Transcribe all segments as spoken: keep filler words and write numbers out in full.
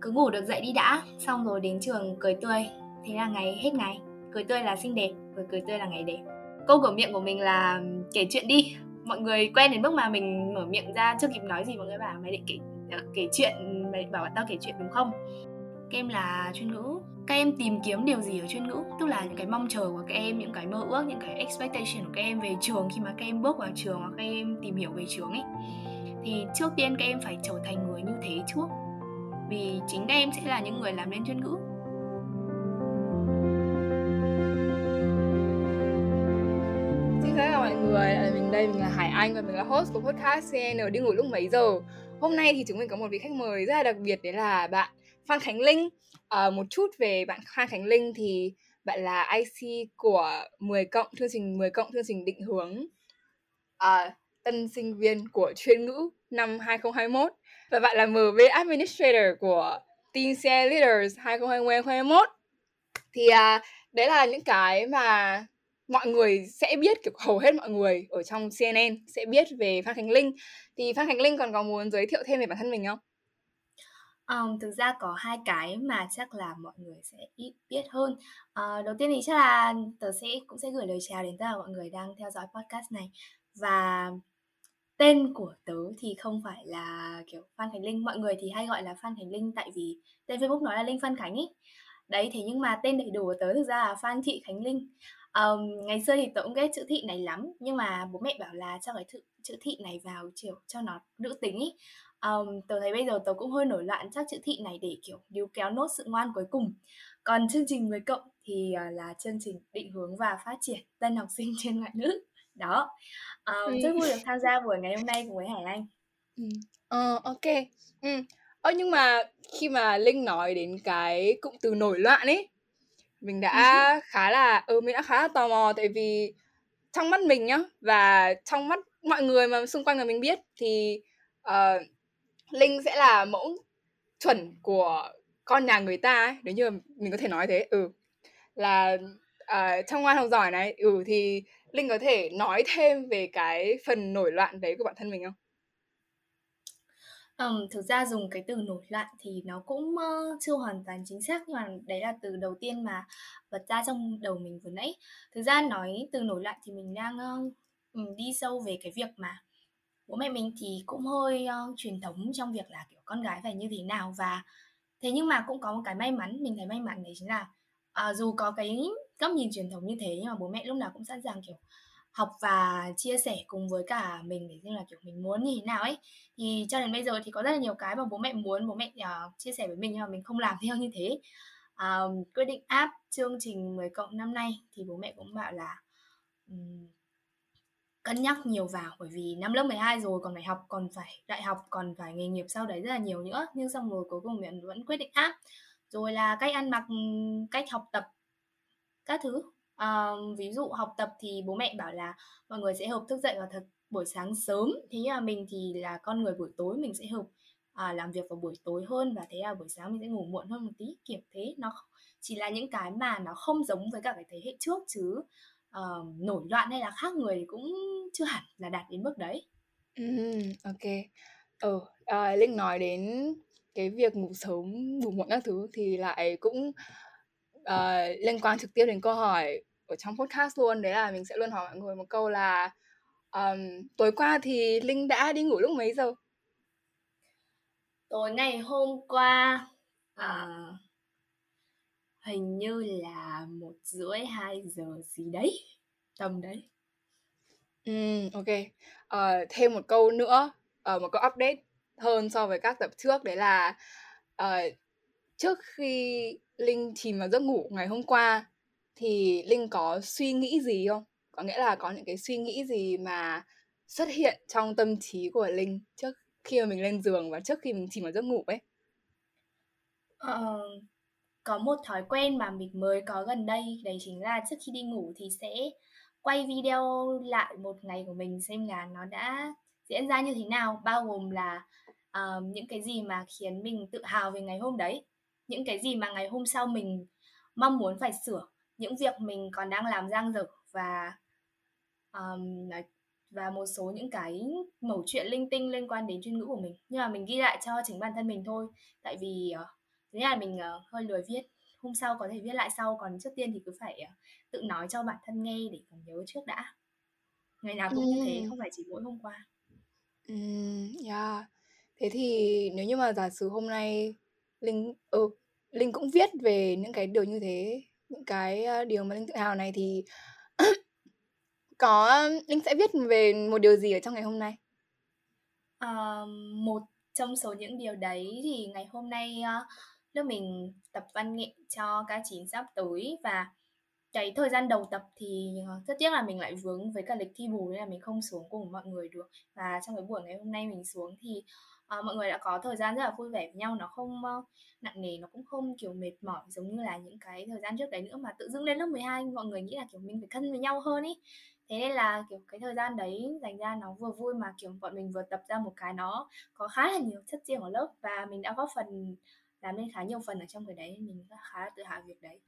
cứ ngủ được dậy đi đã, xong rồi đến trường cười tươi. Thế là ngày hết ngày. Cười tươi là xinh đẹp, rồi cười tươi là ngày đẹp. Câu cửa miệng của mình là kể chuyện đi. Mọi người quen đến mức mà mình mở miệng ra chưa kịp nói gì mọi người bảo mày định kể, kể chuyện, mày bảo bạn tao kể chuyện đúng không? Các em là chuyên ngữ. Các em tìm kiếm điều gì ở chuyên ngữ? Tức là những cái mong chờ của các em, những cái mơ ước, những cái expectation của các em về trường khi mà các em bước vào trường hoặc các em tìm hiểu về trường ấy. Thì trước tiên các em phải trở thành người như thế trước. Vì chính các em sẽ là những người làm nên chuyên ngữ. Xin chào mọi người, mình đây, mình là Hải Anh và mình là host của podcast xê en Đi Ngủ Lúc Mấy Giờ. Hôm nay thì chúng mình có một vị khách mời rất là đặc biệt, đấy là bạn Phan Khánh Linh. À, một chút về bạn Phan Khánh Linh thì bạn là i xê của mười cộng, chương trình mười cộng, chương trình định hướng à, tân sinh viên của chuyên ngữ năm hai không hai mốt. Và bạn là em vê Administrator của Team xê i Leaders hai không hai không hai không hai mốt. Thì à, đấy là những cái mà mọi người sẽ biết, kiểu hầu hết mọi người ở trong xê en en sẽ biết về Phan Khánh Linh. Thì Phan Khánh Linh còn có muốn giới thiệu thêm về bản thân mình không? Um, thực ra có hai cái mà chắc là mọi người sẽ ít biết hơn. Uh, đầu tiên thì chắc là tớ sẽ cũng sẽ gửi lời chào đến tất cả mọi người đang theo dõi podcast này. Và tên của tớ thì không phải là kiểu Phan Khánh Linh. Mọi người thì hay gọi là Phan Khánh Linh tại vì tên Facebook nói là Linh Phan Khánh ấy. Đấy, thế nhưng mà tên đầy đủ của tớ thực ra là Phan Thị Khánh Linh. Um, ngày xưa thì tớ cũng ghét chữ thị này lắm, nhưng mà bố mẹ bảo là cho cái chữ, chữ thị này vào kiểu cho nó nữ tính ấy. Um, tớ thấy bây giờ tớ cũng hơi nổi loạn chắc chữ thị này để kiểu níu kéo nốt sự ngoan cuối cùng. Còn chương trình mười cộng thì uh, là chương trình định hướng và phát triển tân học sinh trên ngoại ngữ. Đó, um, ừ. Rất vui được tham gia buổi ngày hôm nay cùng với Hải Anh. Ừ. Uh, ok, ừ. Ơ nhưng mà khi mà Linh nói đến cái cụm từ nổi loạn ấy, mình đã ừ. khá là, ừ mình đã khá là tò mò, tại vì trong mắt mình nhá, và trong mắt mọi người mà xung quanh mà mình biết thì uh, Linh sẽ là mẫu chuẩn của con nhà người ta ấy, nếu như mình có thể nói thế, ừ. Là uh, trong ngoan học giỏi này, ừ thì Linh có thể nói thêm về cái phần nổi loạn đấy của bản thân mình không? Um, thực ra dùng cái từ nổi loạn thì nó cũng uh, chưa hoàn toàn chính xác, nhưng mà đấy là từ đầu tiên mà bật ra trong đầu mình vừa nãy. Thực ra nói từ nổi loạn thì mình đang uh, đi sâu về cái việc mà bố mẹ mình thì cũng hơi uh, truyền thống trong việc là kiểu con gái phải như thế nào. Và thế nhưng mà cũng có một cái may mắn, mình thấy may mắn đấy chính là uh, dù có cái góc nhìn truyền thống như thế nhưng mà bố mẹ lúc nào cũng sẵn sàng kiểu học và chia sẻ cùng với cả mình để xem là kiểu mình muốn như thế nào ấy. Thì cho đến bây giờ thì có rất là nhiều cái mà bố mẹ muốn, bố mẹ uh, chia sẻ với mình nhưng mà mình không làm theo như thế. Uh, quyết định áp chương trình mười cộng năm nay thì bố mẹ cũng bảo là um, cân nhắc nhiều vào, bởi vì năm lớp mười hai rồi còn phải học, còn phải đại học, còn phải nghề nghiệp sau đấy rất là nhiều nữa. Nhưng xong rồi cuối cùng mình vẫn quyết định áp. Rồi là cách ăn mặc, cách học tập, các thứ. Uh, ví dụ học tập thì bố mẹ bảo là mọi người sẽ hợp thức dậy vào thật buổi sáng sớm. Thế là mình thì là con người buổi tối, mình sẽ hợp uh, làm việc vào buổi tối hơn. Và thế là buổi sáng mình sẽ ngủ muộn hơn một tí, kiểu thế. Nó chỉ là những cái mà nó không giống với cả cái thế hệ trước, chứ uh, nổi loạn hay là khác người thì cũng chưa hẳn là đạt đến mức đấy. ừ, Ok ừ, uh, Linh nói đến cái việc ngủ sớm, ngủ muộn các thứ thì lại cũng Uh, liên quan trực tiếp đến câu hỏi ở trong podcast luôn. Đấy là mình sẽ luôn hỏi mọi người một câu là um, tối qua thì Linh đã đi ngủ lúc mấy giờ? Tối ngày hôm qua uh, hình như là một rưỡi hai giờ gì đấy, tầm đấy. um, Ok, uh, thêm một câu nữa, uh, một câu update hơn so với các tập trước. Đấy là uh, trước khi Linh chìm vào giấc ngủ ngày hôm qua thì Linh có suy nghĩ gì không? Có nghĩa là có những cái suy nghĩ gì mà xuất hiện trong tâm trí của Linh trước khi mà mình lên giường và trước khi mình chìm vào giấc ngủ ấy? Ờ, có một thói quen mà mình mới có gần đây, đấy chính là trước khi đi ngủ thì sẽ quay video lại một ngày của mình xem là nó đã diễn ra như thế nào, bao gồm là uh, những cái gì mà khiến mình tự hào về ngày hôm đấy, những cái gì mà ngày hôm sau mình mong muốn phải sửa, những việc mình còn đang làm dang dở, và um, và một số những cái mẩu chuyện linh tinh liên quan đến chuyên ngữ của mình. Nhưng mà mình ghi lại cho chính bản thân mình thôi, tại vì uh, Thế là mình ờ, hơi lười viết, hôm sau có thể viết lại sau, còn trước tiên thì cứ phải ờ, tự nói cho bản thân nghe để còn nhớ trước đã. Ngày nào cũng như thế, Ừm. không phải chỉ mỗi hôm qua. Ừm, yeah. Thế thì nếu như mà giả sử hôm nay Linh ừ, Linh cũng viết về những cái điều như thế, những cái ờ, điều mà Linh tự hào này, thì có Linh sẽ viết về một điều gì ở trong ngày hôm nay? Ờ, Một trong số những điều đấy thì ngày hôm nay ờ, lớp mình tập văn nghệ cho ca chín sắp tới, và cái thời gian đầu tập thì ờ, rất tiếc là mình lại vướng với cả lịch thi bù nên là mình không xuống cùng mọi người được, và trong cái buổi ngày hôm nay mình xuống thì ờ, mọi người đã có thời gian rất là vui vẻ với nhau, nó không ờ, nặng nề, nó cũng không kiểu mệt mỏi giống như là những cái thời gian trước đấy nữa, mà tự dưng lên lớp mười hai mọi người nghĩ là kiểu mình phải thân với nhau hơn ý, thế nên là kiểu cái thời gian đấy dành ra nó vừa vui mà kiểu bọn mình vừa tập ra một cái nó có khá là nhiều chất riêng ở lớp, và mình đã góp phần làm nên khá nhiều phần ở trong cái đấy, mình khá là tự hào về việc đấy.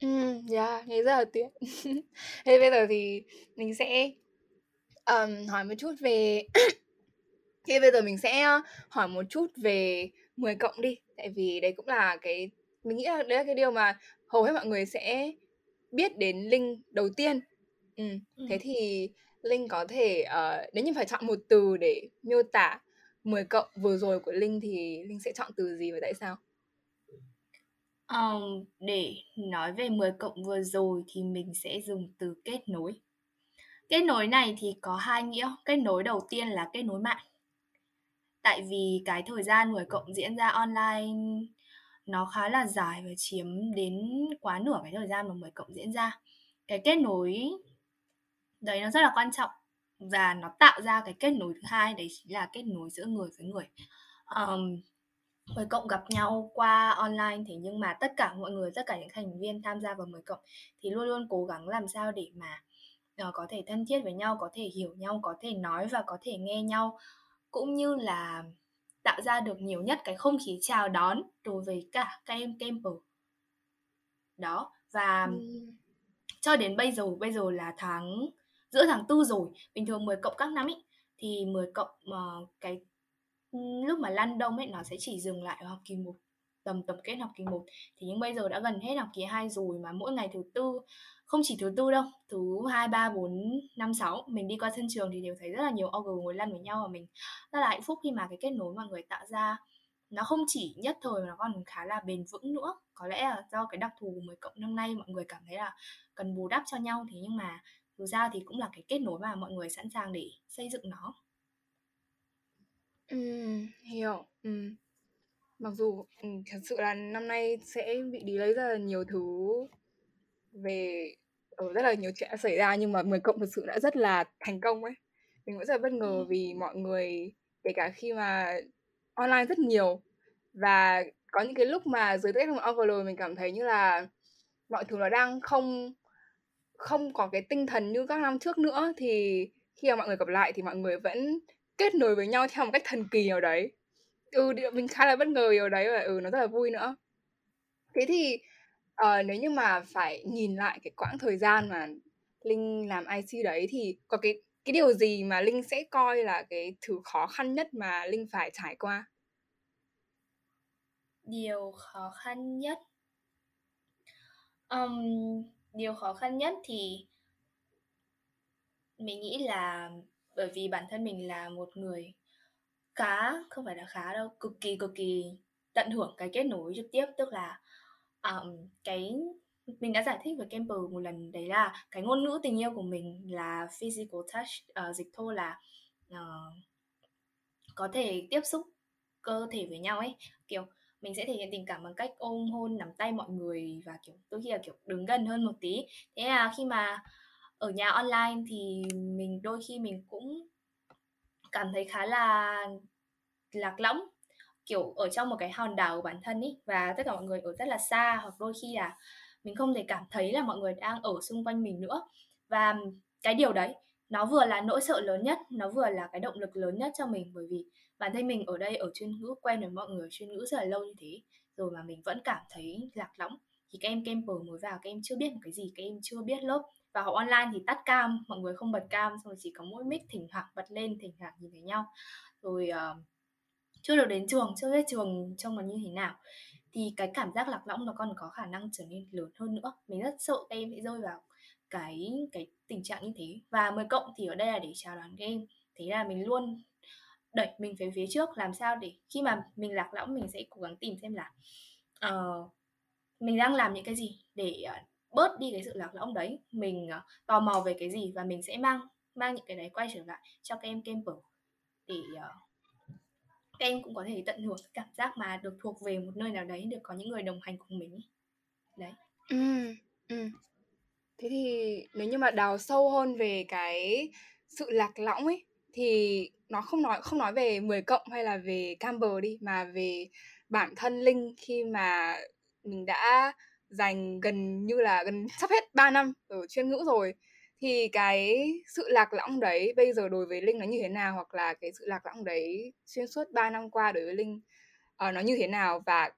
Ừ, yeah, nghe rất là tuyệt. Thế bây giờ thì mình sẽ ờm, hỏi một chút về thế bây giờ mình sẽ hỏi một chút về mười cộng đi. Tại vì đấy cũng là cái mình nghĩ là đấy là cái điều mà hầu hết mọi người sẽ biết đến Linh đầu tiên. Ừ. Ừ. Thế thì Linh có thể ờ, nếu như phải chọn một từ để miêu tả mười cộng vừa rồi của Linh thì Linh sẽ chọn từ gì và tại sao? Ờ, Để nói về mười cộng vừa rồi thì mình sẽ dùng từ kết nối. Kết nối này thì có hai nghĩa. Kết nối đầu tiên là kết nối mạng. Tại vì cái thời gian mười cộng diễn ra online nó khá là dài và chiếm đến quá nửa cái thời gian mà mười cộng diễn ra. Cái kết nối đấy nó rất là quan trọng, và nó tạo ra cái kết nối thứ hai, đấy chính là kết nối giữa người với người. Ờm, mười cộng gặp nhau qua online, thế nhưng mà tất cả mọi người, tất cả những thành viên tham gia vào mười cộng thì luôn luôn cố gắng làm sao để mà ờ, có thể thân thiết với nhau, có thể hiểu nhau, có thể nói và có thể nghe nhau, cũng như là tạo ra được nhiều nhất cái không khí chào đón đối với cả các em camper đó. Và Ừ. cho đến bây giờ, bây giờ là tháng giữa tháng tư rồi, bình thường mười cộng các năm ý thì mười cộng ờ, cái lúc mà lăn đông ấy nó sẽ chỉ dừng lại ở học kỳ một, tầm tổng kết học kỳ một, thì nhưng bây giờ đã gần hết học kỳ hai rồi, mà mỗi ngày thứ tư, không chỉ thứ tư đâu, thứ hai ba bốn năm sáu mình đi qua sân trường thì đều thấy rất là nhiều auger ngồi lăn với nhau, và mình rất là hạnh phúc khi mà cái kết nối mọi người tạo ra nó không chỉ nhất thời mà nó còn khá là bền vững nữa. Có lẽ là do cái đặc thù của mười cộng năm nay mọi người cảm thấy là cần bù đắp cho nhau, thế nhưng mà dù sao thì cũng là cái kết nối mà mọi người sẵn sàng để xây dựng nó. Ừ, hiểu. Ừ. Mặc dù ừ, thật sự là năm nay sẽ bị delay rất là nhiều thứ về ở rất là nhiều chuyện đã xảy ra, nhưng mà mười cộng thực sự đã rất là thành công ấy. Mình cũng rất là bất Ừ. ngờ vì mọi người, kể cả khi mà online rất nhiều và có những cái lúc mà dưới tác động overload mình cảm thấy như là mọi thứ nó đang không không có cái tinh thần như các năm trước nữa, thì khi mà mọi người gặp lại thì mọi người vẫn kết nối với nhau theo một cách thần kỳ nào đấy. Ừ, điều- mình khá là bất ngờ điều đấy và ừ nó rất là vui nữa. Thế thì ờ, nếu như mà phải nhìn lại cái quãng thời gian mà Linh làm i xê đấy thì có cái cái điều gì mà Linh sẽ coi là cái thứ khó khăn nhất mà Linh phải trải qua? Điều khó khăn nhất Ừm, điều khó khăn nhất thì mình nghĩ là bởi vì bản thân mình là một người khá, không phải là khá đâu, cực kỳ cực kỳ tận hưởng cái kết nối trực tiếp, tức là ờm, cái mình đã giải thích với Kemper một lần đấy là cái ngôn ngữ tình yêu của mình là physical touch, ờ, dịch thô là ờ, có thể tiếp xúc cơ thể với nhau ấy, kiểu mình sẽ thể hiện tình cảm bằng cách ôm hôn, nắm tay mọi người, và kiểu đôi khi là kiểu đứng gần hơn một tí. Thế là khi mà ở nhà online thì mình đôi khi mình cũng cảm thấy khá là lạc lõng, kiểu ở trong một cái hòn đảo của bản thân ý, và tất cả mọi người ở rất là xa, hoặc đôi khi là mình không thể cảm thấy là mọi người đang ở xung quanh mình nữa, và cái điều đấy nó vừa là nỗi sợ lớn nhất, nó vừa là cái động lực lớn nhất cho mình, bởi vì bản thân mình ở đây ở chuyên ngữ, quen với mọi người ở chuyên ngữ rất là lâu như thế rồi mà mình vẫn cảm thấy lạc lõng, thì các em camper mới vào, các em chưa biết một cái gì, các em chưa biết lớp, và học online thì tắt cam, mọi người không bật cam, xong rồi chỉ có mỗi mic thỉnh thoảng bật lên, thỉnh thoảng nhìn thấy nhau, rồi ờ, chưa được đến trường, chưa biết trường trông nó như thế nào, thì cái cảm giác lạc lõng nó còn có khả năng trở nên lớn hơn nữa. Mình rất sợ các em sẽ rơi vào cái cái tình trạng như thế. Và mười cộng thì ở đây là để chào đón các em. Thế là mình luôn đẩy mình về phía trước, làm sao để khi mà mình lạc lõng mình sẽ cố gắng tìm xem là uh, mình đang làm những cái gì để uh, bớt đi cái sự lạc lõng đấy, mình uh, tò mò về cái gì, và mình sẽ mang mang những cái đấy quay trở lại cho các em kem bở, để uh, các em cũng có thể tận hưởng cảm giác mà được thuộc về một nơi nào đấy, được có những người đồng hành cùng mình đấy. Ừ, ừ. Thế thì nếu như mà đào sâu hơn về cái sự lạc lõng ấy, thì nó không nói không nói về mười cộng hay là về Camber đi, mà về bản thân Linh khi mà mình đã dành gần như là gần sắp hết ba năm ở chuyên ngữ rồi, thì cái sự lạc lõng đấy bây giờ đối với Linh nó như thế nào, hoặc là cái sự lạc lõng đấy xuyên suốt ba năm qua đối với Linh uh, nó như thế nào, và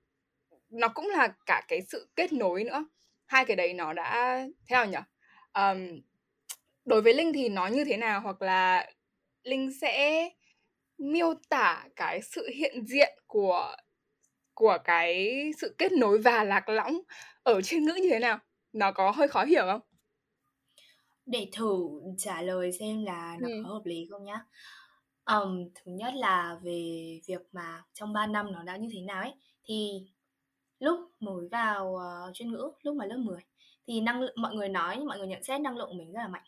nó cũng là cả cái sự kết nối nữa. Hai cái đấy nó đã thế nào nhỉ? Um, đối với Linh thì nó như thế nào, hoặc là Linh sẽ miêu tả cái sự hiện diện của của cái sự kết nối và lạc lõng ở chuyên ngữ như thế nào? Nó có hơi khó hiểu không? Để thử trả lời xem là nó ừ. có hợp lý không nhá. Um, thứ nhất là về việc mà trong ba năm nó đã như thế nào ấy, thì lúc mới vào uh, chuyên ngữ, lúc mà lớp mười, thì năng lượng, mọi người nói, mọi người nhận xét năng lượng của mình rất là mạnh.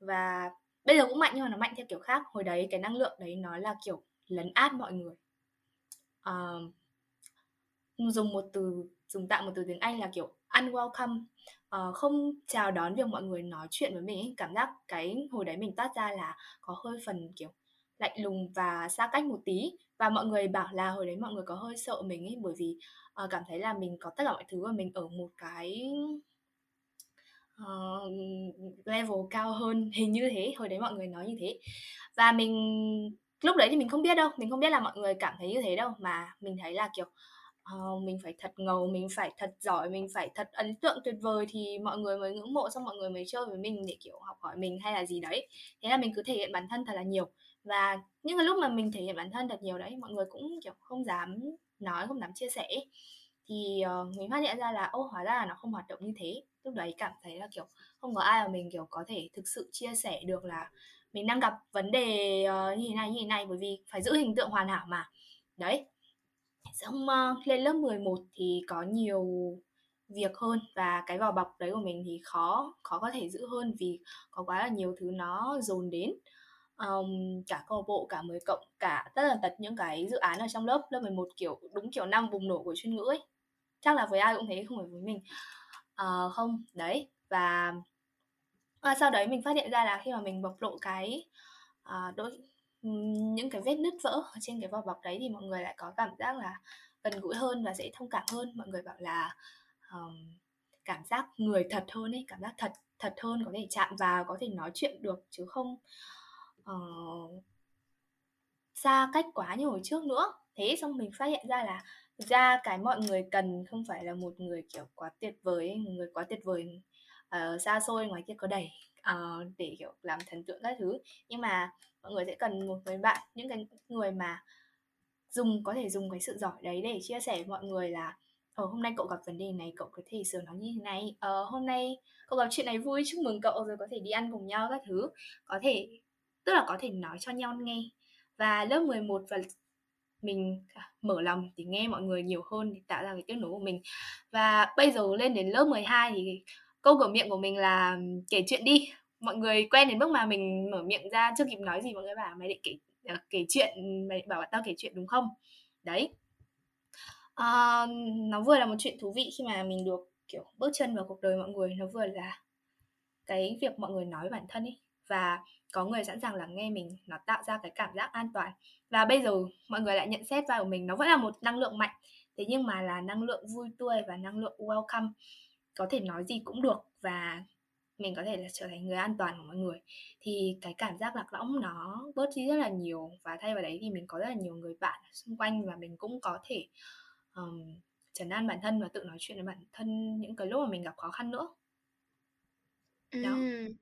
Và bây giờ cũng mạnh nhưng mà nó mạnh theo kiểu khác. Hồi đấy cái năng lượng đấy nó là kiểu lấn át mọi người. Uh, dùng một từ, dùng tạm một từ tiếng Anh là kiểu unwelcome, uh, không chào đón việc mọi người nói chuyện với mình ấy. Cảm giác cái hồi đấy mình toát ra là có hơi phần kiểu lạnh lùng và xa cách một tí. Và mọi người bảo là hồi đấy mọi người có hơi sợ mình ấy, bởi vì uh, cảm thấy là mình có tất cả mọi thứ và mình ở một cái uh, level cao hơn, hình như thế. Hồi đấy mọi người nói như thế. Và mình lúc đấy thì mình không biết đâu, mình không biết là mọi người cảm thấy như thế đâu, mà mình thấy là kiểu Uh, mình phải thật ngầu, mình phải thật giỏi, mình phải thật ấn tượng tuyệt vời thì mọi người mới ngưỡng mộ, xong mọi người mới chơi với mình để kiểu học hỏi mình hay là gì đấy. Thế là mình cứ thể hiện bản thân thật là nhiều. Và những cái lúc mà mình thể hiện bản thân thật nhiều đấy, mọi người cũng kiểu không dám nói, không dám chia sẻ. Thì uh, mình phát hiện ra là ô, hóa ra là nó không hoạt động như thế. Lúc đấy cảm thấy là kiểu không có ai mà mình kiểu có thể thực sự chia sẻ được là mình đang gặp vấn đề uh, như thế này, như thế này, bởi vì phải giữ hình tượng hoàn hảo mà. Đấy. Xong uh, lên lớp mười một thì có nhiều việc hơn, và cái vỏ bọc đấy của mình thì khó khó có thể giữ hơn vì có quá là nhiều thứ nó dồn đến, um, cả câu lạc bộ, cả mười cộng, cả tất tần tật những cái dự án ở trong lớp. Lớp mười một kiểu đúng kiểu năm bùng nổ của chuyên ngữ ấy, chắc là với ai cũng thế, không phải với mình uh, không đấy. Và à, sau đấy mình phát hiện ra là khi mà mình bộc lộ cái uh, đôi những cái vết nứt vỡ trên cái vỏ bọc đấy thì mọi người lại có cảm giác là gần gũi hơn và dễ thông cảm hơn. Mọi người bảo là um, cảm giác người thật hơn ấy, cảm giác thật thật hơn, có thể chạm vào, có thể nói chuyện được, chứ không uh, xa cách quá như hồi trước nữa. Thế xong mình phát hiện ra là thực ra cái mọi người cần không phải là một người kiểu quá tuyệt vời ấy, một người quá tuyệt vời uh, xa xôi ngoài kia có đầy uh, để kiểu làm thần tượng các thứ, nhưng mà mọi người sẽ cần một người bạn, những cái người mà dùng có thể dùng cái sự giỏi đấy để chia sẻ với mọi người là ờ hôm nay cậu gặp vấn đề này, cậu có thể sửa nó như thế này, ờ hôm nay cậu gặp chuyện này vui, chúc mừng cậu, rồi có thể đi ăn cùng nhau các thứ, có thể tức là có thể nói cho nhau nghe. Và lớp mười một và mình mở lòng thì nghe mọi người nhiều hơn để tạo ra cái kết nối của mình. Và bây giờ lên đến lớp mười hai thì câu cửa miệng của mình là kể chuyện đi. Mọi người quen đến mức mà mình mở miệng ra chưa kịp nói gì mọi người bảo mày định kể kể chuyện, mày bảo tao kể chuyện đúng không? Đấy. À, nó vừa là một chuyện thú vị khi mà mình được kiểu bước chân vào cuộc đời mọi người, nó vừa là cái việc mọi người nói bản thân ấy, và có người sẵn sàng lắng nghe mình, nó tạo ra cái cảm giác an toàn. Và bây giờ mọi người lại nhận xét vai của mình, nó vẫn là một năng lượng mạnh, thế nhưng mà là năng lượng vui tươi và năng lượng welcome, có thể nói gì cũng được và mình có thể là trở thành người an toàn của mọi người. Thì cái cảm giác lạc lõng nó bớt đi rất là nhiều, và thay vào đấy thì mình có rất là nhiều người bạn xung quanh, và mình cũng có thể um, trấn an bản thân và tự nói chuyện với bản thân những cái lúc mà mình gặp khó khăn nữa. Đó. Ừ.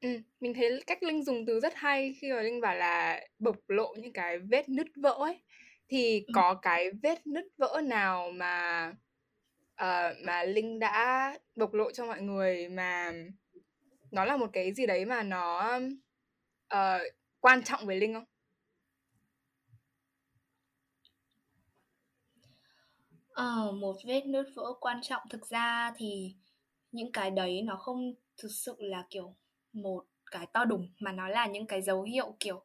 Ừ. Mình thấy cách Linh dùng từ rất hay khi mà Linh bảo là bộc lộ những cái vết nứt vỡ ấy. Thì Ừ. có cái vết nứt vỡ nào mà ờ, mà Linh đã bộc lộ cho mọi người mà nó là một cái gì đấy mà nó ờ, quan trọng với Linh không? Ờ, một vết nứt vỡ quan trọng, thực ra thì những cái đấy nó không thực sự là kiểu một cái to đùng, mà nó là những cái dấu hiệu kiểu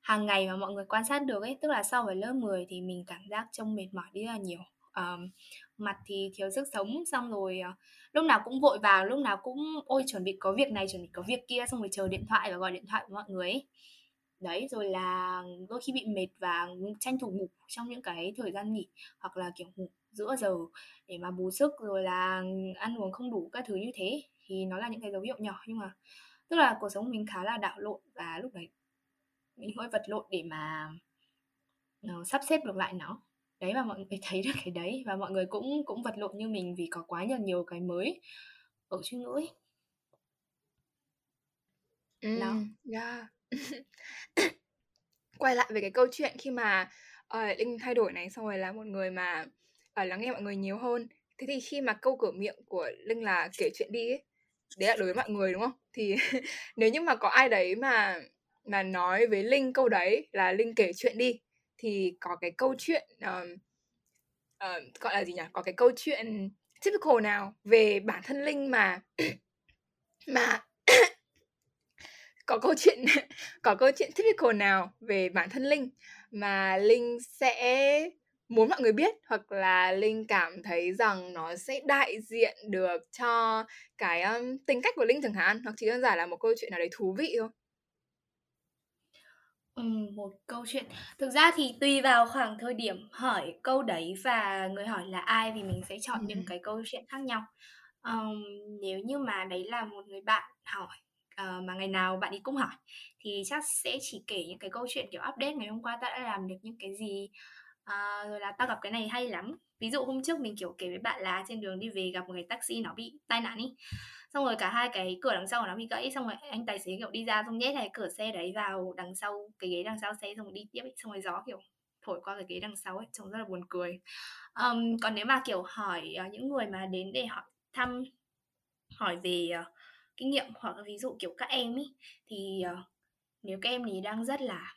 hàng ngày mà mọi người quan sát được ấy. Tức là sau với lớp mười thì mình cảm giác trông mệt mỏi đi rất là nhiều. Ờm, Mặt thì thiếu sức sống, xong rồi ờ, lúc nào cũng vội vàng, lúc nào cũng ôi chuẩn bị có việc này, chuẩn bị có việc kia, xong rồi chờ điện thoại và gọi điện thoại của mọi người ấy. Đấy, rồi là đôi khi bị mệt và tranh thủ ngủ trong những cái thời gian nghỉ, hoặc là kiểu ngủ giữa giờ để mà bù sức, rồi là ăn uống không đủ các thứ như thế. Thì nó là những cái dấu hiệu nhỏ, nhưng mà tức là cuộc sống mình khá là đảo lộn, và lúc đấy mình hơi vật lộn để mà ờ, sắp xếp được lại nó đấy. Và mọi người thấy được cái đấy, và mọi người cũng cũng vật lộn như mình vì có quá nhiều nhiều cái mới ở trên ngữ ấy. Ừ, Đó. yeah. Quay lại về cái câu chuyện khi mà ờ, Linh thay đổi này, xong rồi là một người mà ờ, lắng nghe mọi người nhiều hơn. Thế thì khi mà câu cửa miệng của Linh là kể chuyện đi ấy, đấy là đối với mọi người đúng không? Thì nếu như mà có ai đấy mà mà nói với Linh câu đấy là Linh kể chuyện đi, thì có cái câu chuyện ờ, ờ, gọi là gì nhỉ? Có cái câu chuyện typical nào về bản thân Linh mà mà có câu chuyện có câu chuyện typical nào về bản thân Linh mà Linh sẽ muốn mọi người biết, hoặc là Linh cảm thấy rằng nó sẽ đại diện được cho cái um, tính cách của Linh chẳng hạn, hoặc chỉ đơn giản là một câu chuyện nào đấy thú vị thôi. Ừ, một câu chuyện, thực ra thì tùy vào khoảng thời điểm hỏi câu đấy và người hỏi là ai, thì mình sẽ chọn Ừ. những cái câu chuyện khác nhau. Ờm, Nếu như mà đấy là một người bạn hỏi ờ, mà ngày nào bạn ấy cũng hỏi, thì chắc sẽ chỉ kể những cái câu chuyện kiểu update ngày hôm qua ta đã làm được những cái gì, à, rồi là tao gặp cái này hay lắm. Ví dụ hôm trước mình kiểu kể với bạn là trên đường đi về gặp một cái taxi nó bị tai nạn ý, xong rồi cả hai cái cửa đằng sau của nó bị gãy, xong rồi anh tài xế kiểu đi ra xong nhét cái cửa xe đấy vào đằng sau cái ghế đằng sau xe, xong rồi đi tiếp ấy, xong rồi gió kiểu thổi qua cái ghế đằng sau ấy, trông rất là buồn cười. Ờm, còn nếu mà kiểu hỏi ờ, những người mà đến để hỏi thăm, hỏi về ờ, kinh nghiệm, hoặc là ví dụ kiểu các em ý, thì ờ, nếu các em thì đang rất là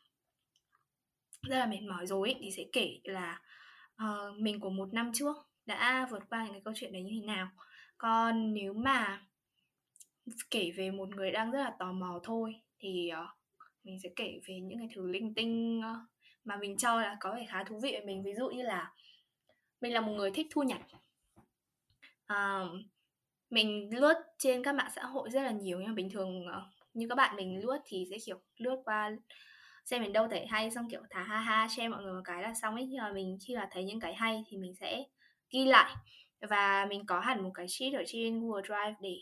rất là mệt mỏi rồi ý, thì sẽ kể là ờ, mình của một năm trước đã vượt qua những cái câu chuyện đấy như thế nào. Còn nếu mà kể về một người đang rất là tò mò thôi, thì ờ, mình sẽ kể về những cái thứ linh tinh ờ, mà mình cho là có vẻ khá thú vị với mình. Ví dụ như là mình là một người thích thu nhặt. Ờ, Mình lướt trên các mạng xã hội rất là nhiều, nhưng mà bình thường ờ, như các bạn mình lướt thì sẽ kiểu lướt qua xem đến đâu thấy hay, xong kiểu thả ha ha share mọi người một cái là xong ấy. Nhưng mà mình khi mà thấy những cái hay thì mình sẽ ghi lại, và mình có hẳn một cái sheet ở trên Google Drive để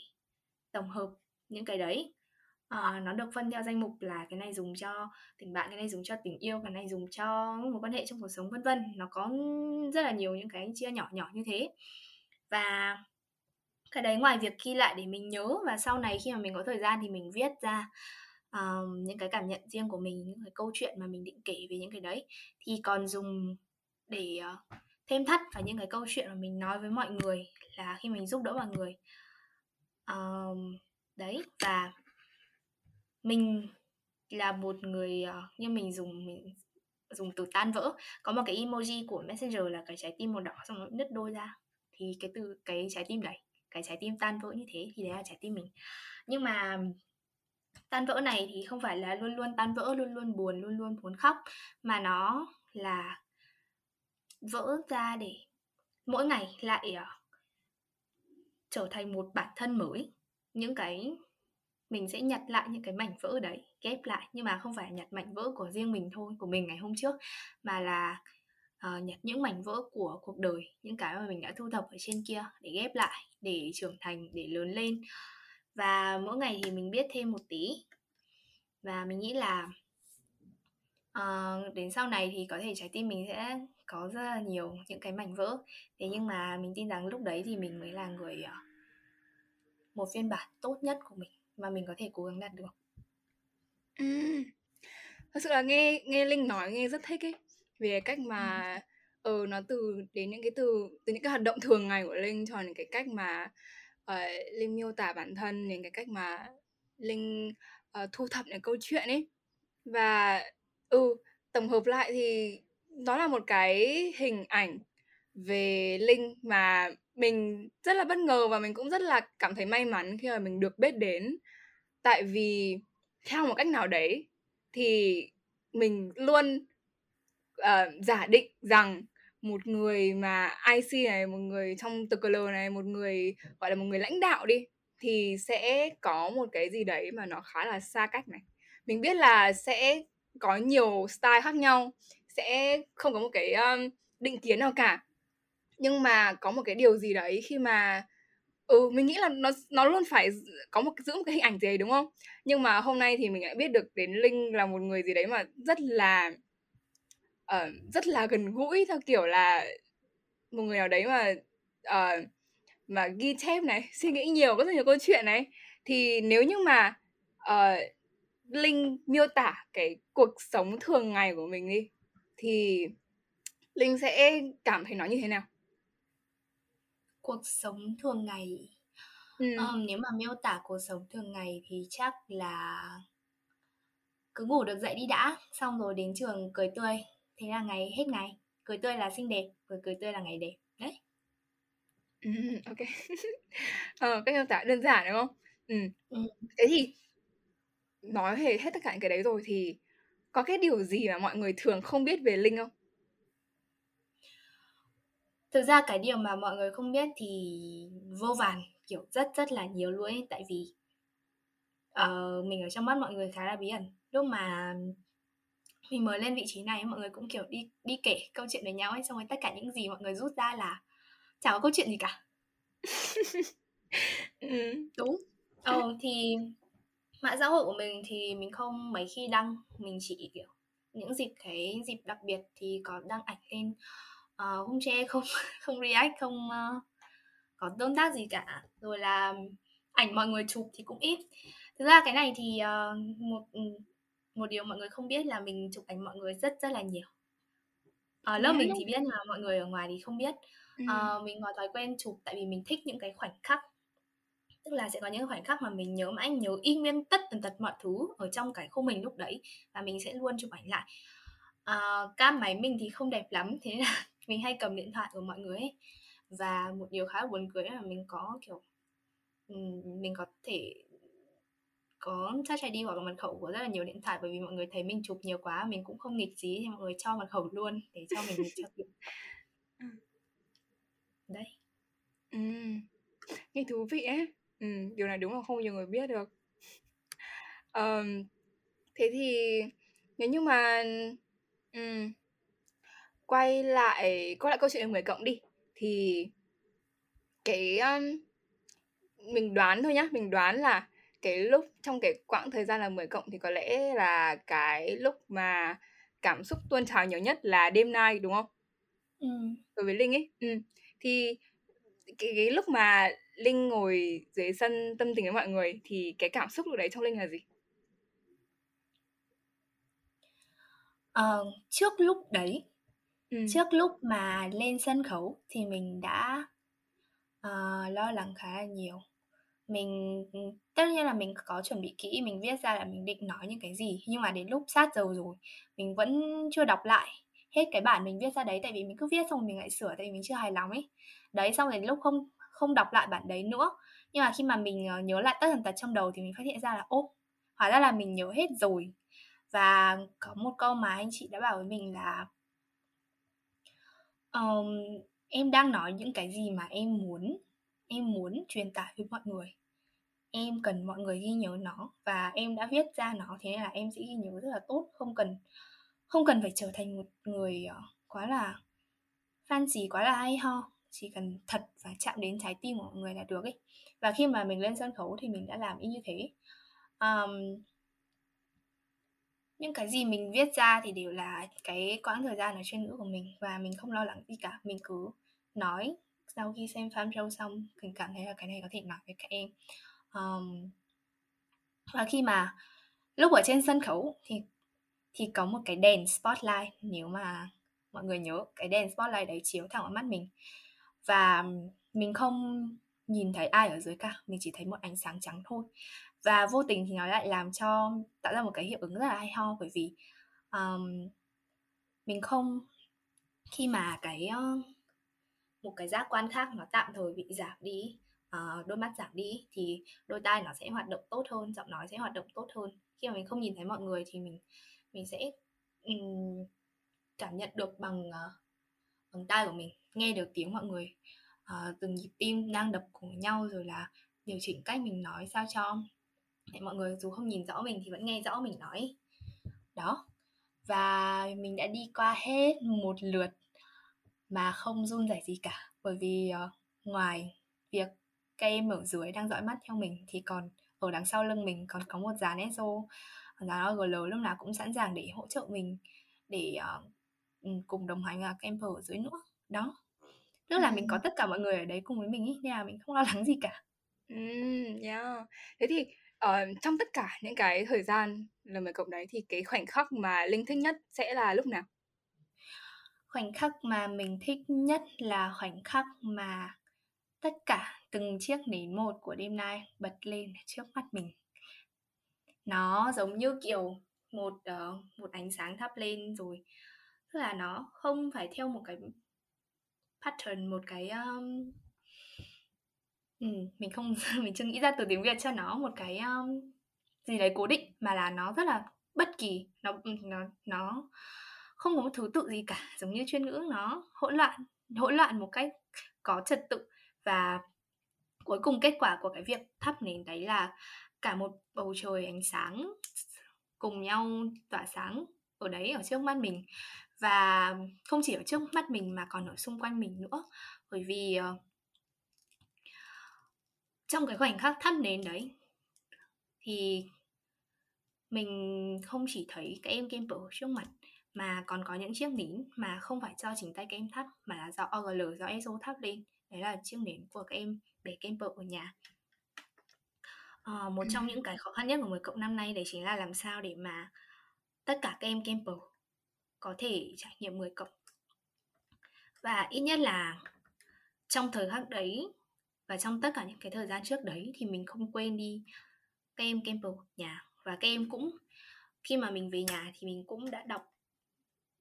tổng hợp những cái đấy. Ờ, nó được phân theo danh mục là cái này dùng cho tình bạn, cái này dùng cho tình yêu, cái này dùng cho mối quan hệ trong cuộc sống, vân vân. Nó có rất là nhiều những cái chia nhỏ nhỏ như thế, và cái đấy ngoài việc ghi lại để mình nhớ, và sau này khi mà mình có thời gian thì mình viết ra um, những cái cảm nhận riêng của mình, những cái câu chuyện mà mình định kể về những cái đấy, thì còn dùng để uh, thêm thắt vào những cái câu chuyện mà mình nói với mọi người là khi mình giúp đỡ mọi người. Um, Đấy, và mình là một người ờ, như mình dùng mình dùng từ tan vỡ, có một cái emoji của Messenger là cái trái tim màu đỏ xong nó nứt đôi ra, thì cái từ cái trái tim đấy, cái trái tim tan vỡ như thế, thì đấy là trái tim mình. Nhưng mà tan vỡ này thì không phải là luôn luôn tan vỡ, luôn luôn buồn, luôn luôn muốn khóc, mà nó là vỡ ra để mỗi ngày lại ờ, trở thành một bản thân mới. Những cái mình sẽ nhặt lại những cái mảnh vỡ đấy, ghép lại, nhưng mà không phải nhặt mảnh vỡ của riêng mình thôi, của mình ngày hôm trước, mà là ờ, nhặt những mảnh vỡ của cuộc đời, những cái mà mình đã thu thập ở trên kia để ghép lại, để trưởng thành, để lớn lên. Và mỗi ngày thì mình biết thêm một tí, và mình nghĩ là ờ, đến sau này thì có thể trái tim mình sẽ có rất là nhiều những cái mảnh vỡ. Thế nhưng mà mình tin rằng lúc đấy thì mình mới là người ờ, một phiên bản tốt nhất của mình mà mình có thể cố gắng đạt được. Ừ. Thật sự là nghe nghe Linh nói nghe rất thích ấy. Vì cái cách mà ờ ừ, nó từ đến những cái từ từ những cái hoạt động thường ngày của Linh cho đến cái cách mà uh, Linh miêu tả bản thân, đến cái cách mà Linh uh, thu thập những câu chuyện ấy, và ừ tổng hợp lại thì nó là một cái hình ảnh về Linh mà mình rất là bất ngờ, và mình cũng rất là cảm thấy may mắn khi mà mình được biết đến. Tại vì theo một cách nào đấy thì mình luôn uh, giả định rằng một người mà i xê này, một người trong tê ca lờ này, một người gọi là một người lãnh đạo đi, thì sẽ có một cái gì đấy mà nó khá là xa cách này. Mình biết là sẽ có nhiều style khác nhau, sẽ không có một cái um, định kiến nào cả. Nhưng mà có một cái điều gì đấy khi mà ừ mình nghĩ là nó nó luôn phải có một giữ một cái hình ảnh gì đấy, đúng không? Nhưng mà hôm nay thì mình lại biết được đến Linh là một người gì đấy mà rất là uh, rất là gần gũi, theo kiểu là một người nào đấy mà uh, mà ghi chép này, suy nghĩ nhiều, có rất nhiều câu chuyện này. Thì nếu như mà uh, Linh miêu tả cái cuộc sống thường ngày của mình đi, thì Linh sẽ cảm thấy nó như thế nào? Cuộc sống thường ngày ừ. um, Nếu mà miêu tả cuộc sống thường ngày thì chắc là cứ ngủ được dậy đi đã, xong rồi đến trường cười tươi, thế là ngày hết ngày. Cười tươi là xinh đẹp, cười, cười tươi là ngày đẹp. Đấy. ừ, Ok. ờ, Cách miêu tả đơn giản đúng không? ừ. Ừ. Thế thì nói về hết tất cả những cái đấy rồi thì có cái điều gì mà mọi người thường không biết về Linh không? Thực ra cái điều mà mọi người không biết thì vô vàn, kiểu rất rất là nhiều luôn ấy. Tại vì uh, mình ở trong mắt mọi người khá là bí ẩn. Lúc mà mình mới lên vị trí này, mọi người cũng kiểu đi đi kể câu chuyện với nhau ấy. Xong rồi tất cả những gì mọi người rút ra là chả có câu chuyện gì cả. ừ. Đúng. Ờ oh, thì mạng xã hội của mình thì mình không mấy khi đăng. Mình chỉ kiểu những dịp cái dịp đặc biệt thì có đăng ảnh lên. Uh, không share, không không react, không uh, có tương tác gì cả. Rồi là ảnh mọi người chụp thì cũng ít. Thực ra cái này thì uh, một một điều mọi người không biết là mình chụp ảnh mọi người rất rất là nhiều. Ở uh, lớp mình thì biết mà mọi người ở ngoài thì không biết. Uh, mình có thói quen chụp tại vì mình thích những cái khoảnh khắc. Tức là sẽ có những khoảnh khắc mà mình nhớ mãi, nhớ y nguyên tất tần tật mọi thứ ở trong cái khu mình lúc đấy, và mình sẽ luôn chụp ảnh lại. Uh, cam máy mình thì không đẹp lắm, thế là mình hay cầm điện thoại của mọi người ấy. Và một điều khá là buồn cười là mình có kiểu mình có thể có Touch i đê hoặc là mật khẩu của rất là nhiều điện thoại, bởi vì mọi người thấy mình chụp nhiều quá, mình cũng không nghịch gì thì mọi người cho mật khẩu luôn để cho mình cho kiểu đấy. Ừ. Nghe thú vị ấy. Ừ, điều này đúng là không nhiều người biết được. Um, thế thì nếu như mà um, quay lại quay lại câu chuyện mười cộng đi, thì cái um, mình đoán thôi nhá, mình đoán là cái lúc trong cái quãng thời gian là mười cộng thì có lẽ là cái lúc mà cảm xúc tuôn trào nhiều nhất là đêm nay, đúng không? Ừ. Đối với Linh ấy, ừ. thì cái, cái lúc mà Linh ngồi dưới sân tâm tình với mọi người thì cái cảm xúc lúc đấy trong Linh là gì? Ờ, trước lúc đấy Ừ. Trước lúc mà lên sân khấu thì mình đã uh, lo lắng khá là nhiều. Mình tất nhiên là mình có chuẩn bị kỹ, mình viết ra là mình định nói những cái gì. Nhưng mà đến lúc sát giờ rồi, mình vẫn chưa đọc lại hết cái bản mình viết ra đấy. Tại vì mình cứ viết xong rồi mình lại sửa, tại vì mình chưa hài lòng ấy. Đấy, xong đến lúc không không đọc lại bản đấy nữa. Nhưng mà khi mà mình nhớ lại tất tần tật trong đầu thì mình phát hiện ra là Ô, hóa ra là mình nhớ hết rồi. Và có một câu mà anh chị đã bảo với mình là Um, em đang nói những cái gì mà em muốn em muốn truyền tải với mọi người, em cần mọi người ghi nhớ nó, và em đã viết ra nó, thế nên là em sẽ ghi nhớ rất là tốt, không cần không cần phải trở thành một người quá là fancy, quá là hay ho, chỉ cần thật và chạm đến trái tim của mọi người là được ấy. Và khi mà mình lên sân khấu thì mình đã làm y như thế. um, Những cái gì mình viết ra thì đều là cái quãng thời gian ở trên ngữ của mình, và mình không lo lắng gì cả. Mình cứ nói, sau khi xem fan show xong, mình cảm thấy là cái này có thể nói với các em. Um, và khi mà lúc ở trên sân khấu thì, thì có một cái đèn spotlight, nếu mà Mọi người nhớ cái đèn spotlight đấy chiếu thẳng vào mắt mình. Và mình không nhìn thấy ai ở dưới cả, mình chỉ thấy một ánh sáng trắng thôi. Và vô tình thì nó lại làm cho tạo ra một cái hiệu ứng rất là hay ho, bởi vì um, mình không, khi mà cái uh, một cái giác quan khác nó tạm thời bị giảm đi, uh, đôi mắt giảm đi, thì đôi tai nó sẽ hoạt động tốt hơn, giọng nói sẽ hoạt động tốt hơn. Khi mà mình không nhìn thấy mọi người thì mình mình sẽ um, cảm nhận được bằng uh, bằng tai của mình, nghe được tiếng mọi người, uh, từng nhịp tim đang đập cùng nhau, rồi là điều chỉnh cách mình nói sao cho mọi người dù không nhìn rõ mình thì vẫn nghe rõ mình nói. Đó. Và mình đã đi qua hết một lượt mà không run rẩy gì cả. Bởi vì uh, ngoài việc các em ở dưới đang dõi mắt theo mình, thì còn ở đằng sau lưng mình còn có một dàn ét ô, dàn o giê lờ lúc nào cũng sẵn sàng để hỗ trợ mình, để uh, cùng đồng hành các em ở dưới nữa. Đó. Tức là mình có tất cả mọi người ở đấy cùng với mình ý, nên là mình không lo lắng gì cả. Mm, yeah. Thế thì uh, trong tất cả những cái thời gian lần mời cộng đấy thì cái khoảnh khắc mà Linh thích nhất sẽ là lúc nào? Khoảnh khắc mà mình thích nhất là khoảnh khắc mà tất cả từng chiếc nến một của đêm nay bật lên trước mắt mình. Nó giống như kiểu một uh, một ánh sáng thắp lên rồi, tức là nó không phải theo một cái pattern, một cái um, Ừ, mình không mình chưa nghĩ ra từ tiếng Việt cho nó một cái um, gì đấy cố định, mà là nó rất là bất kỳ, nó nó nó không có một thứ tự gì cả, giống như chuyên ngữ nó hỗn loạn hỗn loạn một cách có trật tự. Và cuối cùng kết quả của cái việc thắp nến đấy là cả một bầu trời ánh sáng cùng nhau tỏa sáng ở đấy, ở trước mắt mình, và không chỉ ở trước mắt mình mà còn ở xung quanh mình nữa. Bởi vì uh, trong cái khoảnh khắc thắp nến đấy thì mình không chỉ thấy các em camper trước mặt, mà còn có những chiếc nến mà không phải do chính tay các em thắp, mà là do o giê lờ, do ét ô thắp lên. Đấy là chiếc nến của các em bé camper ở nhà. à, Một trong những cái khó khăn nhất của mười cộng năm nay đấy chính là làm sao để mà tất cả các em camper có thể trải nghiệm mười cộng. Và ít nhất là trong thời khắc đấy và trong tất cả những cái thời gian trước đấy thì mình không quên đi các em camper nhà. Và các em cũng, khi mà mình về nhà thì mình cũng đã đọc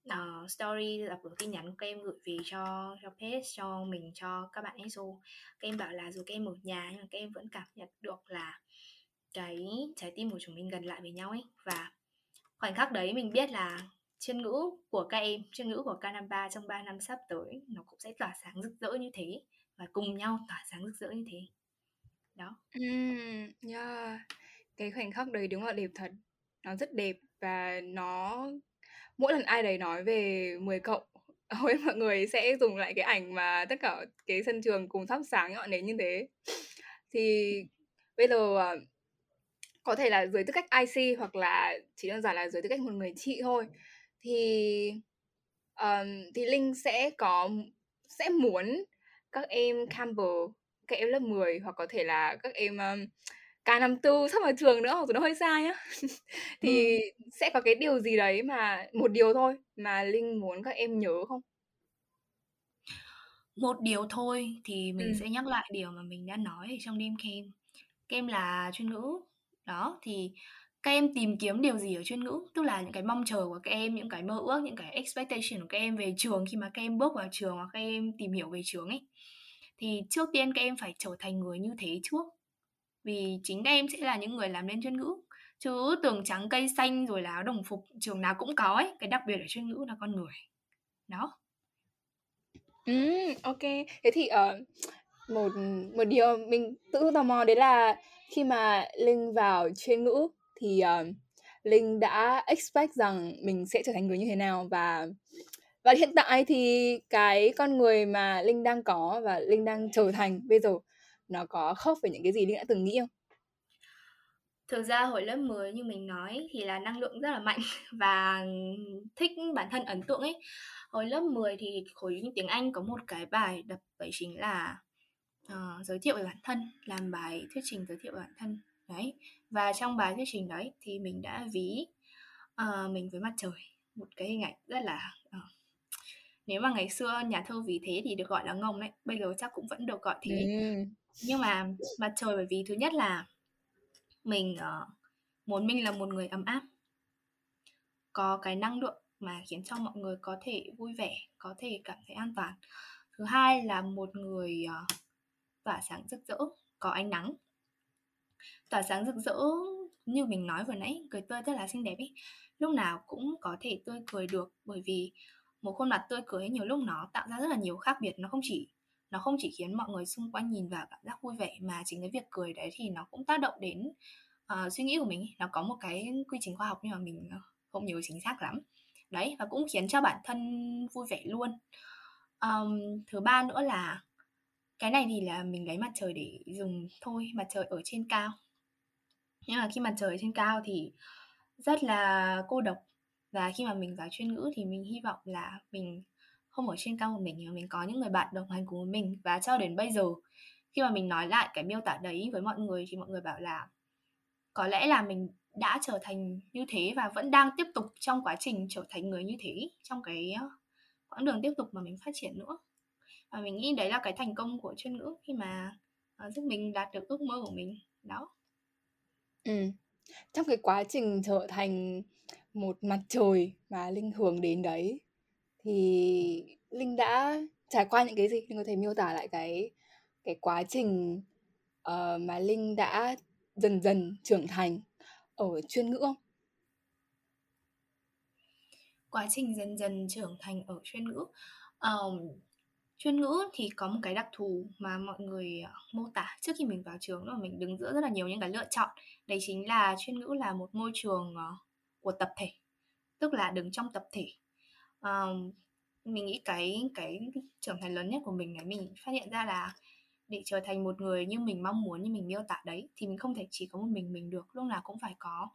uh, story, đọc được tin nhắn của các em gửi về cho, cho page, cho mình, cho các bạn ét ô. Các em bảo là dù các em ở nhà nhưng mà các em vẫn cảm nhận được là cái trái tim của chúng mình gần lại với nhau ấy. Và khoảnh khắc đấy mình biết là chuyên ngữ của các em, chuyên ngữ của Canamba trong ba năm sắp tới nó cũng sẽ tỏa sáng rực rỡ như thế, và cùng nhau tỏa sáng rực rỡ như thế. Đó. Mm, yeah. Cái khoảnh khắc đấy đúng là đẹp thật. Nó rất đẹp, và nó mỗi lần ai đấy nói về mười cộng, hầu hết mọi người sẽ dùng lại cái ảnh mà tất cả cái sân trường cùng thắp sáng ngọn nến như thế. Thì bây giờ có thể là dưới tư cách i xê hoặc là chỉ đơn giản là dưới tư cách một người chị thôi, thì um, thì Linh sẽ có sẽ muốn các em Campbell, các em lớp mười, hoặc có thể là các em um, K năm tư sắp vào trường nữa, hoặc nó hơi xa nhá thì ừ. sẽ có cái điều gì đấy mà, một điều thôi mà Linh muốn các em nhớ không? Một điều thôi thì mình ừ. sẽ nhắc lại điều mà mình đã nói trong đêm camp. Camp là chuyên ngữ. Đó, thì các em tìm kiếm điều gì ở chuyên ngữ? Tức là những cái mong chờ của các em, những cái mơ ước, những cái expectation của các em về trường, khi mà các em bước vào trường hoặc các em tìm hiểu về trường ấy. Thì trước tiên các em phải trở thành người như thế trước, vì chính các em sẽ là những người làm nên chuyên ngữ. Chứ tường trắng cây xanh rồi là đồng phục trường nào cũng có ấy, cái đặc biệt ở chuyên ngữ là con người. Đó. Ừ, ok. Thế thì uh, một, một điều mình tự tò mò đấy là khi mà Linh vào chuyên ngữ thì uh, Linh đã expect rằng mình sẽ trở thành người như thế nào, và và hiện tại thì cái con người mà Linh đang có và Linh đang trở thành bây giờ nó có khớp với những cái gì Linh đã từng nghĩ không? Thực ra hồi lớp mười như mình nói thì là năng lượng rất là mạnh và thích bản thân ấn tượng ấy. Hồi lớp mười thì khối tiếng Anh có một cái bài đập đấy chính là uh, giới thiệu về bản thân, làm bài thuyết trình giới thiệu về bản thân. Đấy. Và trong bài thuyết trình đấy thì mình đã ví uh, mình với mặt trời, một cái hình ảnh rất là uh, Nếu mà ngày xưa nhà thơ vì thế thì được gọi là ngông đấy, bây giờ chắc cũng vẫn được gọi thế. Ừ. Nhưng mà mặt trời, bởi vì thứ nhất là mình uh, muốn mình là một người ấm áp, có cái năng lượng mà khiến cho mọi người có thể vui vẻ, có thể cảm thấy an toàn. Thứ hai là một người uh, tỏa sáng rực rỡ, có ánh nắng. Tỏa sáng rực rỡ như mình nói vừa nãy, cười tươi rất là xinh đẹp ấy. Lúc nào cũng có thể tươi cười được, bởi vì một khuôn mặt tươi cười nhiều lúc nó tạo ra rất là nhiều khác biệt. Nó không chỉ nó không chỉ khiến mọi người xung quanh nhìn vào cảm giác vui vẻ, mà chính cái việc cười đấy thì nó cũng tác động đến uh, suy nghĩ của mình. Nó có một cái quy trình khoa học nhưng mà mình không nhớ chính xác lắm. Đấy, và cũng khiến cho bản thân vui vẻ luôn. Um, thứ ba nữa là cái này thì là mình lấy mặt trời để dùng thôi, mặt trời ở trên cao. Nhưng mà khi mặt trời ở trên cao thì rất là cô độc. Và khi mà mình vào chuyên ngữ thì mình hy vọng là mình không ở trên cao một mình, mà mình có những người bạn đồng hành cùng mình. Và cho đến bây giờ, khi mà mình nói lại cái miêu tả đấy với mọi người thì mọi người bảo là có lẽ là mình đã trở thành như thế và vẫn đang tiếp tục trong quá trình trở thành người như thế, trong cái quãng đường tiếp tục mà mình phát triển nữa. Và mình nghĩ đấy là cái thành công của chuyên ngữ, khi mà giúp mình đạt được ước mơ của mình. Đó. Ừ. Trong cái quá trình trở thành một mặt trời mà Linh hướng đến đấy, thì Linh đã trải qua những cái gì? Linh có thể miêu tả lại cái, cái quá trình uh, mà Linh đã dần dần trưởng thành ở chuyên ngữ không? Quá trình dần dần trưởng thành ở chuyên ngữ. Um, chuyên ngữ thì có một cái đặc thù mà mọi người mô tả trước khi mình vào trường, đó là mình đứng giữa rất là nhiều những cái lựa chọn. Đấy chính là chuyên ngữ là một môi trường của tập thể, tức là đứng trong tập thể. Um, mình nghĩ cái, cái trưởng thành lớn nhất của mình là mình phát hiện ra là để trở thành một người như mình mong muốn, như mình miêu tả đấy, thì mình không thể chỉ có một mình mình được. Lúc nào cũng phải có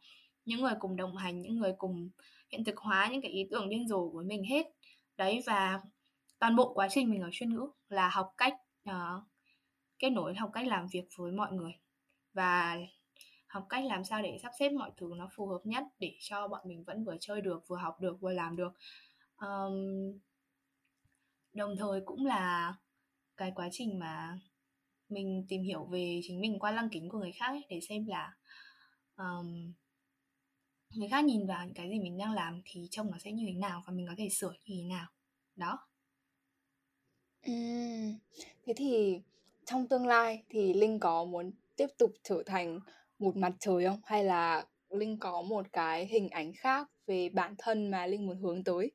những người cùng đồng hành, những người cùng hiện thực hóa những cái ý tưởng điên rồ của mình hết. Đấy, và toàn bộ quá trình mình ở chuyên ngữ là học cách uh, kết nối, học cách làm việc với mọi người, và học cách làm sao để sắp xếp mọi thứ nó phù hợp nhất để cho bọn mình vẫn vừa chơi được, vừa học được, vừa làm được. Um, đồng thời cũng là cái quá trình mà mình tìm hiểu về chính mình qua lăng kính của người khác ấy, để xem là um, người khác nhìn vào những cái gì mình đang làm thì trông nó sẽ như thế nào và mình có thể sửa như thế nào. Đó. Ừ. Thế thì trong tương lai thì Linh có muốn tiếp tục trở thành một mặt trời không? Hay là Linh có một cái hình ảnh khác về bản thân mà Linh muốn hướng tới?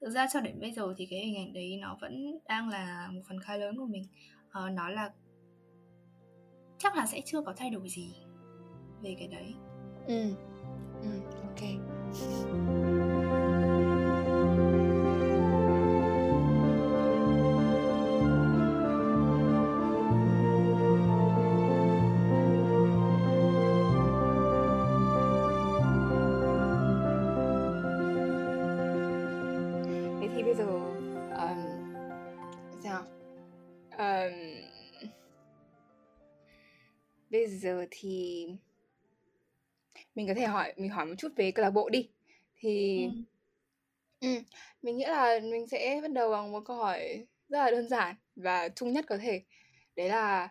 Thực ra cho đến bây giờ thì cái hình ảnh đấy nó vẫn đang là một phần khá lớn của mình. Ờ, nó là chắc là sẽ chưa có thay đổi gì về cái đấy. Ừ, ừ, ok. Bây giờ thì mình có thể hỏi mình hỏi một chút về câu lạc bộ đi. Thì ừ. Ừ, mình nghĩ là mình sẽ bắt đầu bằng một câu hỏi rất là đơn giản và chung nhất có thể. Đấy là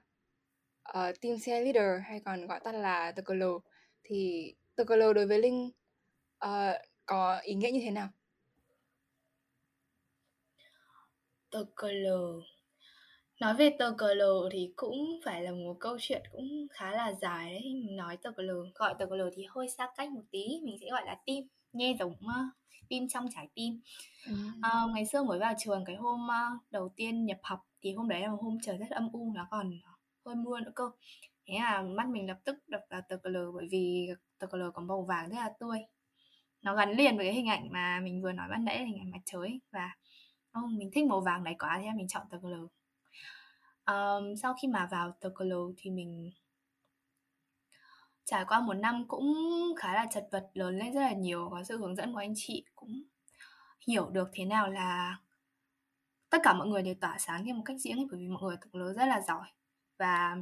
uh, Team Cheerleader hay còn gọi tắt là tê ca lờ. Thì tê ca lờ đối với Linh uh, có ý nghĩa như thế nào? tê ca lờ Nói về tê ca lờ thì cũng phải là một câu chuyện cũng khá là dài đấy. Nói tê ca lờ, gọi tê ca lờ thì hơi xa cách một tí. Mình sẽ gọi là team, nghe giống uh, team trong trái tim. Ừ. Uh, ngày xưa mới vào trường, cái hôm uh, đầu tiên nhập học thì hôm đấy là một hôm trời rất âm u, nó còn hơi mưa nữa cơ. Thế là mắt mình lập tức đập vào tê ca lờ, bởi vì tê ca lờ có màu vàng rất là tươi. Nó gắn liền với cái hình ảnh mà mình vừa nói ban nãy là hình ảnh mặt trời. Và oh, mình thích màu vàng này quá, thế là mình chọn tê ca lờ. Um, sau khi mà vào tê ca lờ thì mình trải qua một năm cũng khá là chật vật, lớn lên rất là nhiều. Có sự hướng dẫn của anh chị, cũng hiểu được thế nào là tất cả mọi người đều tỏa sáng theo một cách riêng ấy, bởi vì mọi người tê ca lờ rất là giỏi. Và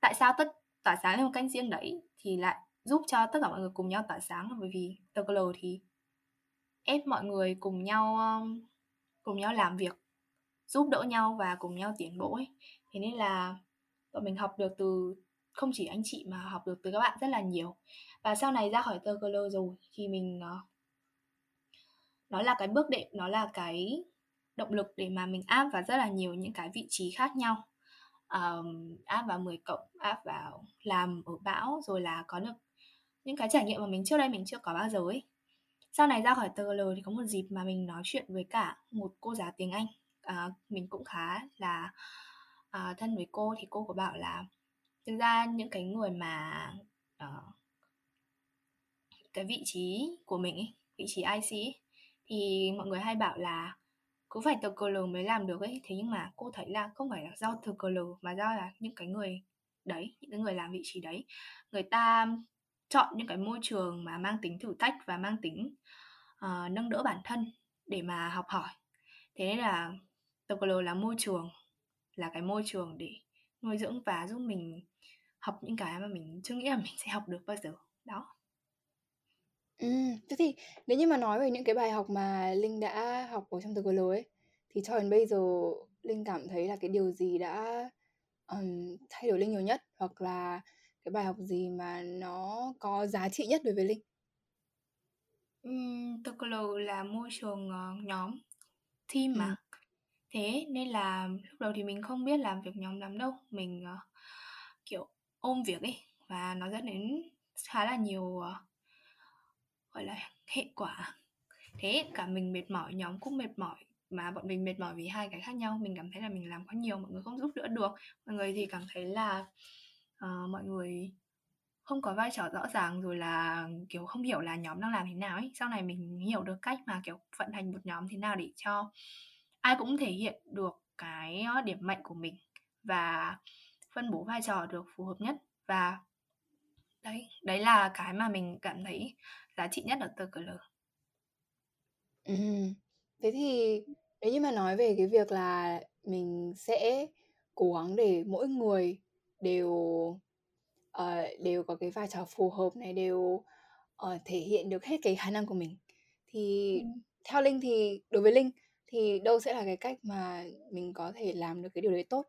tại sao tất tỏa sáng theo một cách riêng đấy thì lại giúp cho tất cả mọi người cùng nhau tỏa sáng, là bởi vì tê ca lờ thì ép mọi người cùng nhau cùng nhau làm việc, giúp đỡ nhau và cùng nhau tiến bộ ấy. Thế nên là bọn mình học được từ không chỉ anh chị mà học được từ các bạn rất là nhiều. Và sau này ra khỏi Tơ Cơ Lơ rồi thì mình nó là cái bước đệm, nó là cái động lực để mà mình áp vào rất là nhiều những cái vị trí khác nhau. Um, áp vào mười cộng, áp vào làm ở Bão, rồi là có được những cái trải nghiệm mà mình trước đây mình chưa có bao giờ ấy. Sau này ra khỏi tê lờ thì có một dịp mà mình nói chuyện với cả một cô giáo tiếng Anh, à, mình cũng khá là à, thân với cô. Thì cô có bảo là thực ra những cái người mà à, cái vị trí của mình ấy, vị trí i xê ấy, thì mọi người hay bảo là cứ phải Tờ Cờ Lờ mới làm được ấy. Thế nhưng mà cô thấy là không phải là do Tờ Cờ Lờ mà do là những cái người đấy, những cái người làm vị trí đấy, người ta chọn những cái môi trường mà mang tính thử thách và mang tính uh, nâng đỡ bản thân để mà học hỏi. Thế nên là Tờ Cờ Lờ là môi trường, là cái môi trường để nuôi dưỡng và giúp mình học những cái mà mình chưa nghĩ là mình sẽ học được bao giờ đó. Ừ, thế thì nếu như mà nói về những cái bài học mà Linh đã học ở trong Tờ Cờ Lờ ấy, thì cho đến bây giờ Linh cảm thấy là cái điều gì đã um, thay đổi Linh nhiều nhất, hoặc là cái bài học gì mà nó có giá trị nhất đối với Linh? Uhm, Tờ Cờ Lờ là môi trường uh, nhóm, team mà. Ừ. Thế nên là lúc đầu thì mình không biết làm việc nhóm lắm đâu. Mình uh, kiểu ôm việc ấy, và nó dẫn đến khá là nhiều... Uh, gọi là hệ quả. Thế cả mình mệt mỏi, nhóm cũng mệt mỏi, mà bọn mình mệt mỏi vì hai cái khác nhau. Mình cảm thấy là mình làm quá nhiều, mọi người không giúp đỡ được. Mọi người thì cảm thấy là uh, mọi người không có vai trò rõ ràng, rồi là kiểu không hiểu là nhóm đang làm thế nào ấy. Sau này mình hiểu được cách mà kiểu vận hành một nhóm thế nào để cho ai cũng thể hiện được cái điểm mạnh của mình và phân bố vai trò được phù hợp nhất. Và đấy, đấy là cái mà mình cảm thấy giá trị nhất ở Tờ Cờ Lờ. Ừ. Thế thì nếu như mà nói về cái việc là mình sẽ cố gắng để mỗi người đều uh, đều có cái vai trò phù hợp này, đều uh, thể hiện được hết cái khả năng của mình, thì ừ. theo Linh thì đối với Linh thì đâu sẽ là cái cách mà mình có thể làm được cái điều đấy tốt?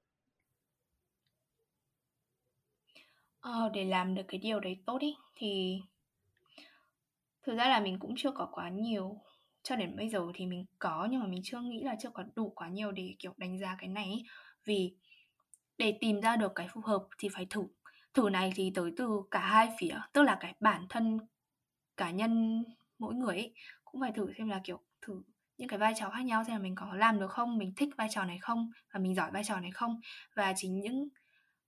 Ờ, để làm được cái điều đấy tốt ý, thì thực ra là mình cũng chưa có quá nhiều. Cho đến bây giờ thì mình có, nhưng mà mình chưa nghĩ là chưa có đủ quá nhiều để kiểu đánh giá cái này ý. Vì để tìm ra được cái phù hợp thì phải thử. Thử này thì tới từ cả hai phía, tức là cái bản thân cá nhân mỗi người ý, cũng phải thử xem là kiểu thử những cái vai trò khác nhau xem là mình có làm được không, mình thích vai trò này không, và mình giỏi vai trò này không. Và chính những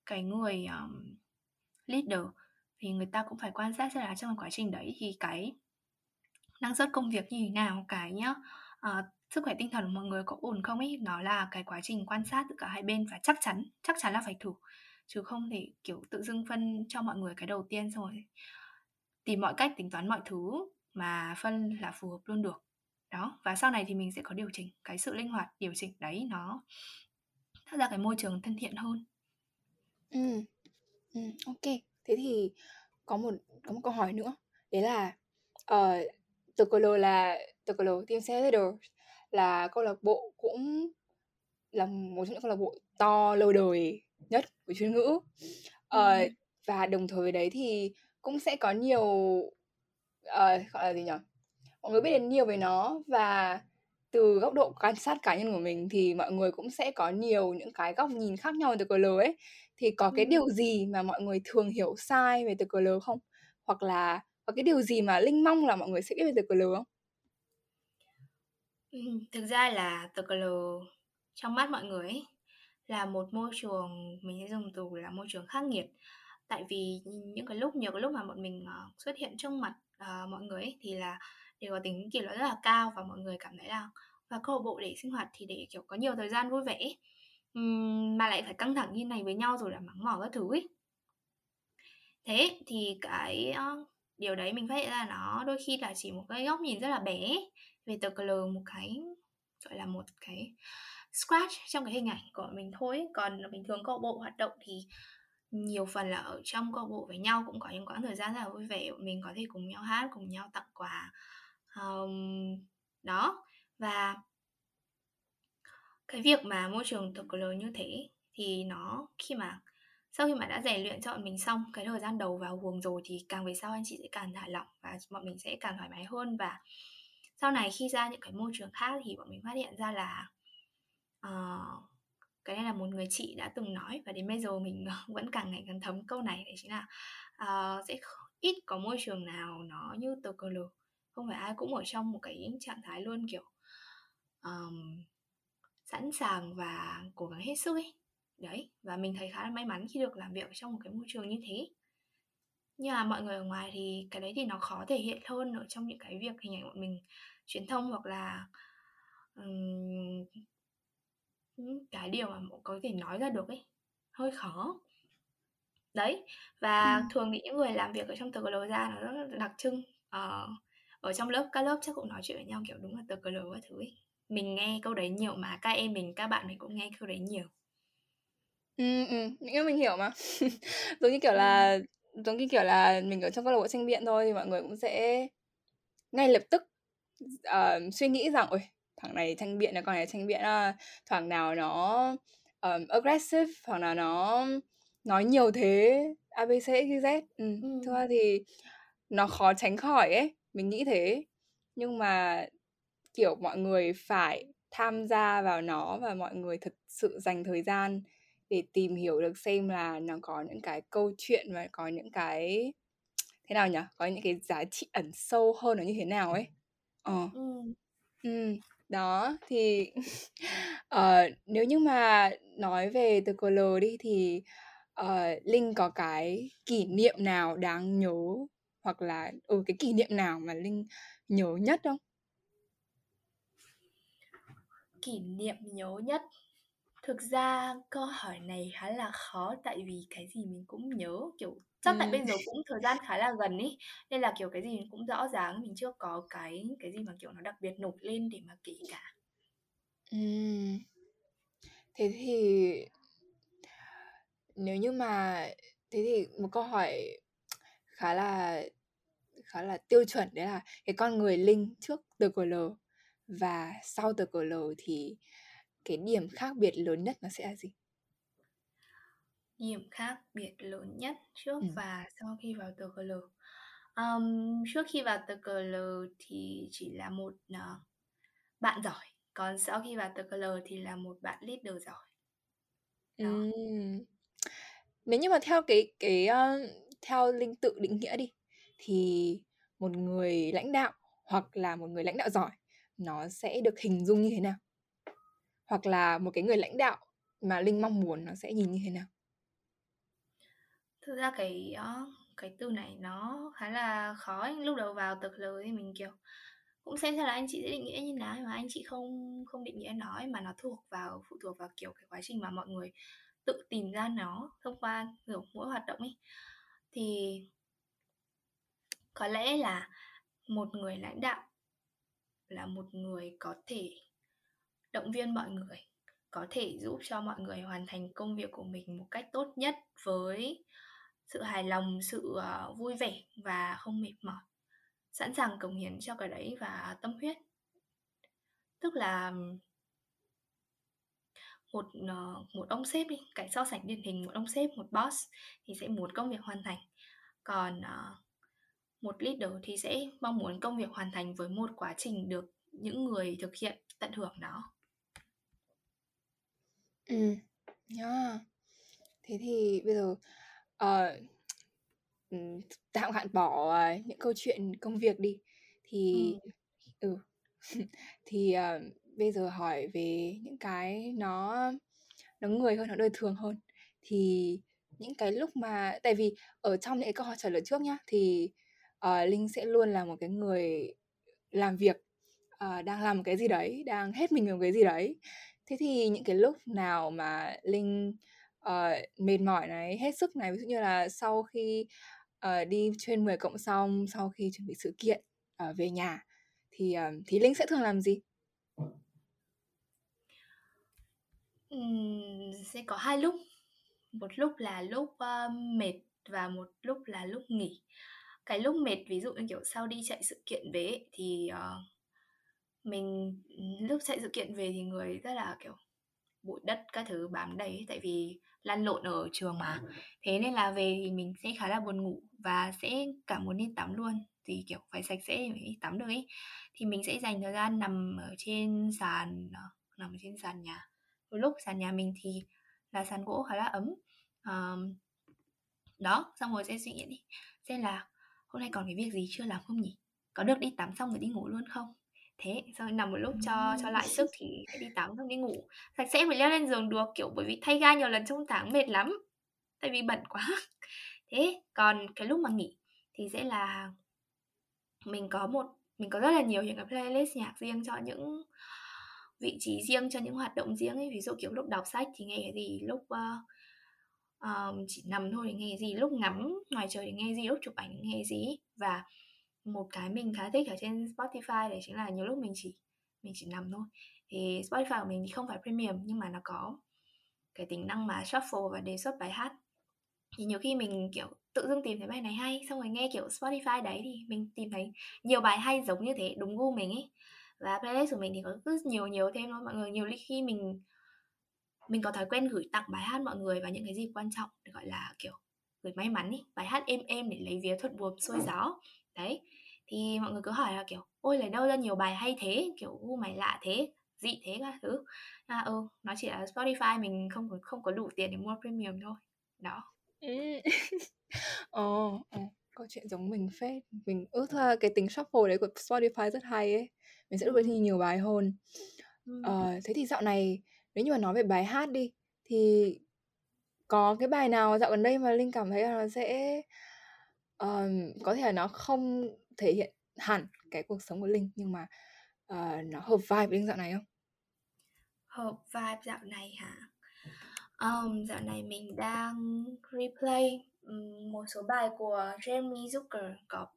cái người... Um, leader thì người ta cũng phải quan sát xem là trong quá trình đấy thì cái năng suất công việc như thế nào, cái nhá uh, sức khỏe tinh thần của mọi người có ổn không ấy. Nó là cái quá trình quan sát từ cả hai bên, và chắc chắn chắc chắn là phải thử, chứ không thể kiểu tự dưng phân cho mọi người cái đầu tiên xong rồi tìm mọi cách tính toán mọi thứ mà phân là phù hợp luôn được đó. Và sau này thì mình sẽ có điều chỉnh, cái sự linh hoạt điều chỉnh đấy nó tạo ra cái môi trường thân thiện hơn. Ừ. Ừ, ok, thế thì có một có một câu hỏi nữa, đấy là uh, Tờ Cờ Lờ là Tờ Cờ Lờ Team Sales Leaders là câu lạc bộ, cũng là một trong những câu lạc bộ to lâu đời nhất của Chuyên Ngữ, uh, ừ. và đồng thời với đấy thì cũng sẽ có nhiều uh, gọi là gì nhỉ, mọi người biết đến nhiều về nó, và từ góc độ quan sát cá nhân của mình thì mọi người cũng sẽ có nhiều những cái góc nhìn khác nhau về Tờ Cờ Lờ ấy. Thì có cái điều gì mà mọi người thường hiểu sai về Tờ Cờ Lờ không? Hoặc là có cái điều gì mà Linh mong là mọi người sẽ biết về Tờ Cờ Lờ không? Ừ, thực ra là Tờ Cờ Lờ trong mắt mọi người ấy, là một môi trường, mình sẽ dùng từ là môi trường khắc nghiệt. Tại vì những cái lúc, nhiều cái lúc mà bọn mình xuất hiện trước mặt uh, mọi người ấy, thì là đều có tính kỷ luật rất là cao, và mọi người cảm thấy là và câu lạc bộ để sinh hoạt thì để kiểu có nhiều thời gian vui vẻ ấy, mà lại phải căng thẳng như này với nhau, rồi là mắng mỏ các thứ ấy. Thế thì cái uh, điều đấy mình phát hiện ra nó đôi khi là chỉ một cái góc nhìn rất là bé về Tờ Cờ Lờ, một cái gọi là một cái scratch trong cái hình ảnh của mình thôi. Còn bình thường câu lạc bộ hoạt động thì nhiều phần là ở trong câu lạc bộ với nhau, cũng có những quãng thời gian rất là vui vẻ, mình có thể cùng nhau hát, cùng nhau tặng quà, um, đó. Và cái việc mà môi trường thực lớn như thế thì nó khi mà sau khi mà đã rèn luyện cho bọn mình xong cái thời gian đầu vào guồng rồi thì càng về sau anh chị sẽ càng thả lỏng và bọn mình sẽ càng thoải mái hơn. Và sau này khi ra những cái môi trường khác thì bọn mình phát hiện ra là uh, cái này là một người chị đã từng nói và đến bây giờ mình vẫn càng ngày càng thấm câu này, đấy chính là uh, sẽ ít có môi trường nào nó như tờ cờ lờ, không phải ai cũng ở trong một cái trạng thái luôn kiểu um, sẵn sàng và cố gắng hết sức ấy. Đấy, và mình thấy khá là may mắn khi được làm việc trong một cái môi trường như thế. Nhưng mà mọi người ở ngoài thì cái đấy thì nó khó thể hiện hơn ở trong những cái việc hình ảnh bọn mình truyền thông hoặc là um, cái điều mà có thể nói ra được ấy, hơi khó. Đấy, và ừ. thường thì những người làm việc ở trong tờ cờ lờ ra nó rất là đặc trưng. Ờ, ở trong lớp, các lớp chắc cũng nói chuyện với nhau kiểu đúng là tờ cờ lờ các thứ ấy. Mình nghe câu đấy nhiều mà các em mình, các bạn mình cũng nghe câu đấy nhiều. Ừ, ừ, nhưng mình hiểu mà. Giống như kiểu là giống như kiểu là mình ở trong câu lạc bộ tranh biện thôi thì mọi người cũng sẽ ngay lập tức uh, suy nghĩ rằng ôi thằng này tranh biện là con này tranh biện là thoảng nào nó um, aggressive, thoảng nào nó nói nhiều thế a bê xê xê zét. Ừ. Ừ. Thực ra thì nó khó tránh khỏi ấy, mình nghĩ thế. Nhưng mà kiểu mọi người phải tham gia vào nó và mọi người thực sự dành thời gian để tìm hiểu được xem là nó có những cái câu chuyện và có những cái thế nào nhỉ? Có những cái giá trị ẩn sâu hơn nó như thế nào ấy. Ờ. Ừ. Ừ. Đó, thì uh, nếu như mà nói về từ color đi thì uh, Linh có cái kỷ niệm nào đáng nhớ hoặc là ừ, cái kỷ niệm nào mà Linh nhớ nhất không? Kỷ niệm nhớ nhất. Thực ra câu hỏi này khá là khó tại vì cái gì mình cũng nhớ kiểu chắc ừ. tại bây giờ cũng thời gian khá là gần ý, nên là kiểu cái gì cũng rõ ràng, mình chưa có cái cái gì mà kiểu nó đặc biệt nổi lên để mà kể cả. Ừ. Thế thì nếu như mà thế thì một câu hỏi khá là khá là tiêu chuẩn đấy là cái con người Linh trước tờ cờ lờ và sau tờ cờ lờ thì cái điểm khác biệt lớn nhất nó sẽ là gì? Điểm khác biệt lớn nhất trước ừ. và sau khi vào tờ cờ lờ. Um, trước khi vào tờ cờ lờ thì chỉ là một uh, bạn giỏi, còn sau khi vào tờ cờ lờ thì là một bạn leader giỏi. Đó. Ừ. Nếu như mà theo cái cái uh, theo Linh tự định nghĩa đi thì một người lãnh đạo hoặc là một người lãnh đạo giỏi nó sẽ được hình dung như thế nào? Hoặc là một cái người lãnh đạo mà Linh mong muốn nó sẽ nhìn như thế nào? Thực ra cái cái từ này nó khá là khó. Lúc đầu vào tờ cờ lờ thì mình kiểu cũng xem ra là anh chị sẽ định nghĩa như nào, mà anh chị không không định nghĩa nó mà nó thuộc vào phụ thuộc vào kiểu cái quá trình mà mọi người tự tìm ra nó thông qua kiểu mỗi hoạt động ấy. Thì có lẽ là một người lãnh đạo là một người có thể động viên mọi người, có thể giúp cho mọi người hoàn thành công việc của mình một cách tốt nhất với sự hài lòng, sự uh, vui vẻ và không mệt mỏi, sẵn sàng cống hiến cho cái đấy và tâm huyết. Tức là một uh, một ông sếp đi, cái so sánh điển hình một ông sếp, một boss thì sẽ muốn công việc hoàn thành, còn uh, một leader thì sẽ mong muốn công việc hoàn thành với một quá trình được những người thực hiện tận hưởng nó. Ừ, yeah. Thế thì bây giờ uh, tạm gạt bỏ uh, những câu chuyện công việc đi. Thì ừ, ừ. thì uh, bây giờ hỏi về những cái nó nó người hơn, nó đời thường hơn. Thì những cái lúc mà tại vì ở trong những cái câu hỏi trả lời trước nhá, thì uh, Linh sẽ luôn là một cái người làm việc. Uh, đang làm một cái gì đấy, đang hết mình làm cái gì đấy. Thế thì những cái lúc nào mà Linh uh, mệt mỏi này, hết sức này, ví dụ như là sau khi uh, đi chuyên mười cộng xong, sau khi chuẩn bị sự kiện uh, về nhà thì uh, thì Linh sẽ thường làm gì? Uhm, sẽ có hai lúc, một lúc là lúc uh, mệt và một lúc là lúc nghỉ. Cái lúc mệt ví dụ như kiểu sau đi chạy sự kiện về thì uh, Mình lúc chạy sự kiện về thì người rất là kiểu bụi đất các thứ bám đầy, tại vì lăn lộn ở trường mà, thế nên là về thì mình sẽ khá là buồn ngủ và sẽ cảm muốn đi tắm luôn, thì kiểu phải sạch sẽ thì mới đi tắm được ấy. Thì mình sẽ dành thời gian nằm ở trên sàn nằm ở trên sàn nhà. Một lúc sàn nhà mình thì là sàn gỗ khá là ấm. Ờm, Đó, xong rồi sẽ suy nghĩ đi xem là hôm nay còn cái việc gì chưa làm không nhỉ, có được đi tắm xong rồi đi ngủ luôn không. Thế xong rồi nằm một lúc cho cho lại sức thì sẽ đi tắm xong đi ngủ sạch sẽ mới leo lên giường được, kiểu bởi vì thay ga nhiều lần trong tháng mệt lắm, tại vì bận quá. Thế còn cái lúc mà nghỉ thì sẽ là mình có một mình có rất là nhiều những cái playlist nhạc riêng cho những vị trí riêng, cho những hoạt động riêng ấy. Ví dụ kiểu lúc đọc sách thì nghe cái gì, lúc ờ, ờm, chỉ nằm thôi thì nghe cái gì, lúc ngắm ngoài trời thì nghe cái gì, lúc chụp ảnh thì nghe cái gì ấy. Và một cái mình khá thích ở trên Spotify đấy chính là nhiều lúc mình chỉ mình chỉ nằm thôi. Thì Spotify của mình thì không phải premium nhưng mà nó có cái tính năng mà shuffle và đề xuất bài hát, thì nhiều khi mình kiểu tự dưng tìm thấy bài này hay, xong rồi nghe kiểu Spotify đấy thì mình tìm thấy nhiều bài hay giống như thế, đúng gu mình ấy. Và playlist của mình thì có cứ nhiều nhiều thêm thôi mọi người. Nhiều lúc khi mình mình có thói quen gửi tặng bài hát mọi người vào những cái dịp quan trọng, được gọi là kiểu gửi may mắn ý, bài hát êm êm để lấy vía thuận buồm xuôi gió đấy. Thì mọi người cứ hỏi là kiểu ôi lấy đâu ra nhiều bài hay thế, kiểu gu mày lạ thế, dị thế các thứ. À, ừ nó chỉ là Spotify mình không có không có đủ tiền để mua premium thôi đó. Ừ. Ồ, ồ, câu chuyện giống mình phết. Mình ước là cái tính shuffle đấy của Spotify rất hay ấy. Mình sẽ được thi nhiều bài hơn. Ừ. Ờ, thế thì dạo này nếu như mà nói về bài hát đi thì có cái bài nào dạo gần đây mà Linh cảm thấy là nó sẽ ờm, có thể là nó không thể hiện hẳn cái cuộc sống của Linh nhưng mà ờ, nó hợp vibe với Linh dạo này không? Hợp vibe dạo này hả? Um, dạo này mình đang replay um, một số bài của Jeremy Zucker. Có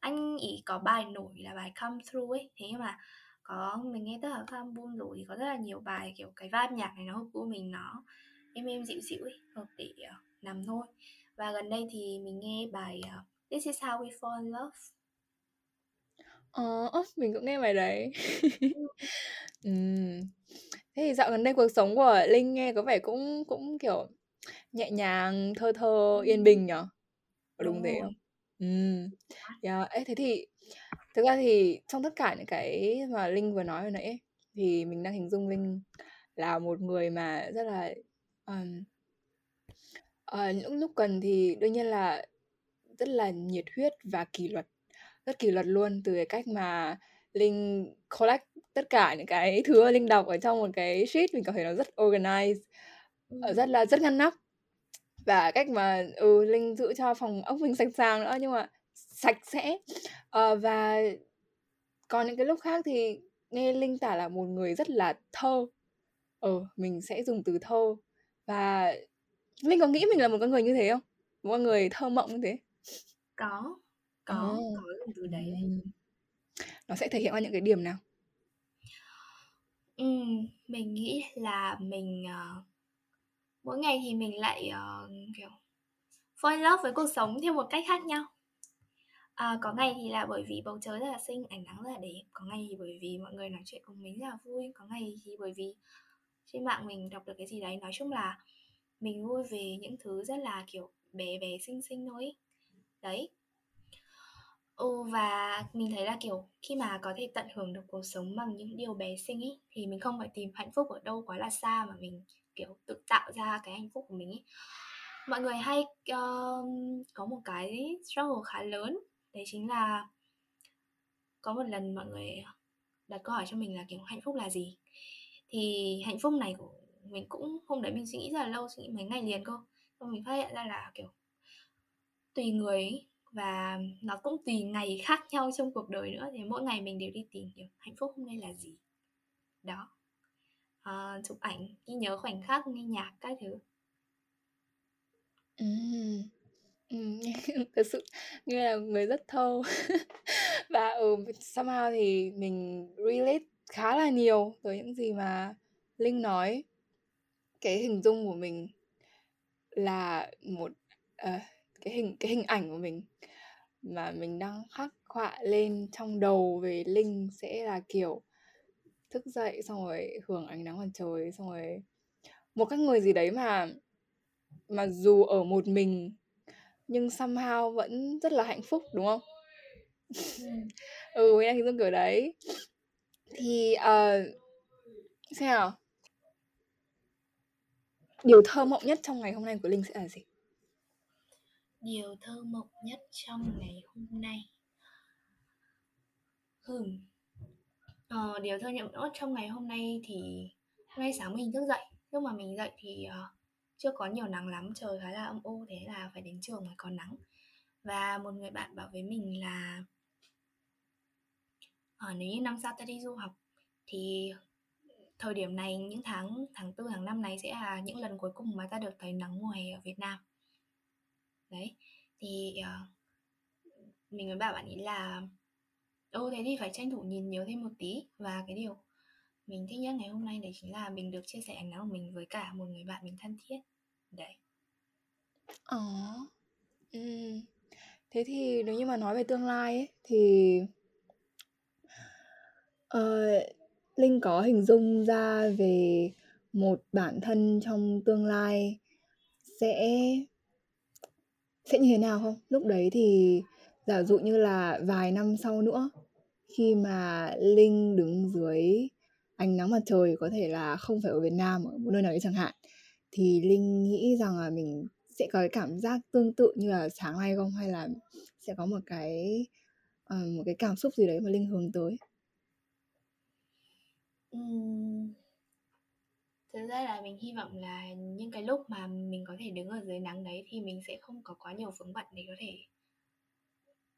anh ý có bài nổi là bài Come Through ấy, thế nhưng mà có mình nghe tất cả các album rồi thì có rất là nhiều bài kiểu cái vibe nhạc này nó hợp của mình, nó êm êm dịu dịu ấy, hợp để ờ, nằm thôi. Và gần đây thì mình nghe bài ờ, This Is How We Fall in Love. Ờ, ơ, mình cũng nghe bài đấy. Ừm. Thế thì dạo gần đây cuộc sống của Linh nghe có vẻ cũng cũng kiểu nhẹ nhàng, thơ thơ, yên bình nhở? Có đúng Đúng thế rồi. không? Ừm. Yeah. Ấy, thế thì thực ra thì trong tất cả những cái mà Linh vừa nói hồi nãy ấy, thì mình đang hình dung Linh là một người mà rất là um, ờ, những lúc cần thì đương nhiên là rất là nhiệt huyết và kỷ luật, rất kỷ luật luôn, từ cái cách mà Linh collect tất cả những cái thứ Linh đọc ở trong một cái sheet, mình cảm thấy nó rất organized, ờ, Ừ. rất là rất ngăn nắp, và cách mà ừ, Linh giữ cho phòng ốc mình sạch sàng nữa, nhưng mà sạch sẽ. Ờ, và còn những cái lúc khác thì nghe Linh tả là một người rất là thơ, ờ mình sẽ dùng từ thơ, và Linh có nghĩ mình là một con người như thế không, một con người thơ mộng như thế? Có có có Ồ. dùng từ đấy đấy. Ừm. Nó sẽ thể hiện qua những cái điểm nào? Ừm, mình nghĩ là mình ờ, mỗi ngày thì mình lại ờ, kiểu fall in love với cuộc sống theo một cách khác nhau. À, có ngày thì là bởi vì bầu trời rất là xinh, ánh nắng rất là đẹp. Có ngày thì bởi vì mọi người nói chuyện cùng mình rất là vui. Có ngày thì bởi vì trên mạng mình đọc được cái gì đấy. Nói chung là mình vui về những thứ rất là kiểu bé bé xinh xinh thôi ý. Đấy. Ừ, và mình thấy là kiểu khi mà có thể tận hưởng được cuộc sống bằng những điều bé xinh ấy thì mình không phải tìm hạnh phúc ở đâu quá là xa, mà mình kiểu tự tạo ra cái hạnh phúc của mình ấy. Mọi người hay um, có một cái struggle khá lớn, đấy chính là có một lần mọi người đặt câu hỏi cho mình là kiểu hạnh phúc là gì. Thì hạnh phúc này của mình cũng hôm đấy mình suy nghĩ rất là lâu, suy nghĩ mấy ngày liền cơ. Xong mình phát hiện ra là kiểu tùy người ấy, và nó cũng tùy ngày khác nhau trong cuộc đời nữa. Thì mỗi ngày mình đều đi tìm hiểu hạnh phúc hôm nay là gì đó. Ờ, chụp ảnh, ghi nhớ khoảnh khắc, nghe nhạc các thứ. Ừm. Ừm, nghe thật sự nghe là người rất thơ. Và ừ, somehow thì mình relate khá là nhiều với những gì mà Linh nói. Cái hình dung của mình là một ờ, cái hình cái hình ảnh của mình mà mình đang khắc họa lên trong đầu về Linh sẽ là kiểu thức dậy xong rồi hưởng ánh nắng mặt trời, xong rồi một cái người gì đấy mà mà dù ở một mình nhưng somehow vẫn rất là hạnh phúc, đúng không? Ừm. Ừ, mình đang hình dung kiểu đấy. Thì ờ, xem nào, điều thơ mộng nhất trong ngày hôm nay của Linh sẽ là gì? Điều thơ mộng nhất trong ngày hôm nay. Hừm. Ờ, điều thơ nhậm nốt trong ngày hôm nay thì hôm nay sáng mình thức dậy, lúc mà mình dậy thì ờ, chưa có nhiều nắng lắm, trời khá là âm u, thế là phải đến trường mới có nắng. Và một người bạn bảo với mình là ờ, nếu như năm sau ta đi du học thì thời điểm này, những tháng tháng tư, tháng năm này sẽ là những lần cuối cùng mà ta được thấy nắng mùa hè ở Việt Nam. Đấy thì ờ, mình mới bảo bạn ý là ô thế thì phải tranh thủ nhìn nhiều thêm một tí. Và cái điều mình thích nhất ngày hôm nay đấy chính là mình được chia sẻ ánh nắng của mình với cả một người bạn mình thân thiết. Đấy. Ờ. Ừm. Thế thì nếu như mà nói về tương lai ấy, thì Ờ, Linh có hình dung ra về một bản thân trong tương lai sẽ sẽ như thế nào không? Lúc đấy thì giả dụ như là vài năm sau nữa, khi mà Linh đứng dưới ánh nắng mặt trời, có thể là không phải ở Việt Nam, ở một nơi nào đấy chẳng hạn, thì Linh nghĩ rằng là mình sẽ có cái cảm giác tương tự như là sáng nay không, hay là sẽ có một cái ờ, một cái cảm xúc gì đấy mà Linh hướng tới? Ừm, Thực ra là mình hy vọng là những cái lúc mà mình có thể đứng ở dưới nắng đấy thì mình sẽ không có quá nhiều vướng bận để có thể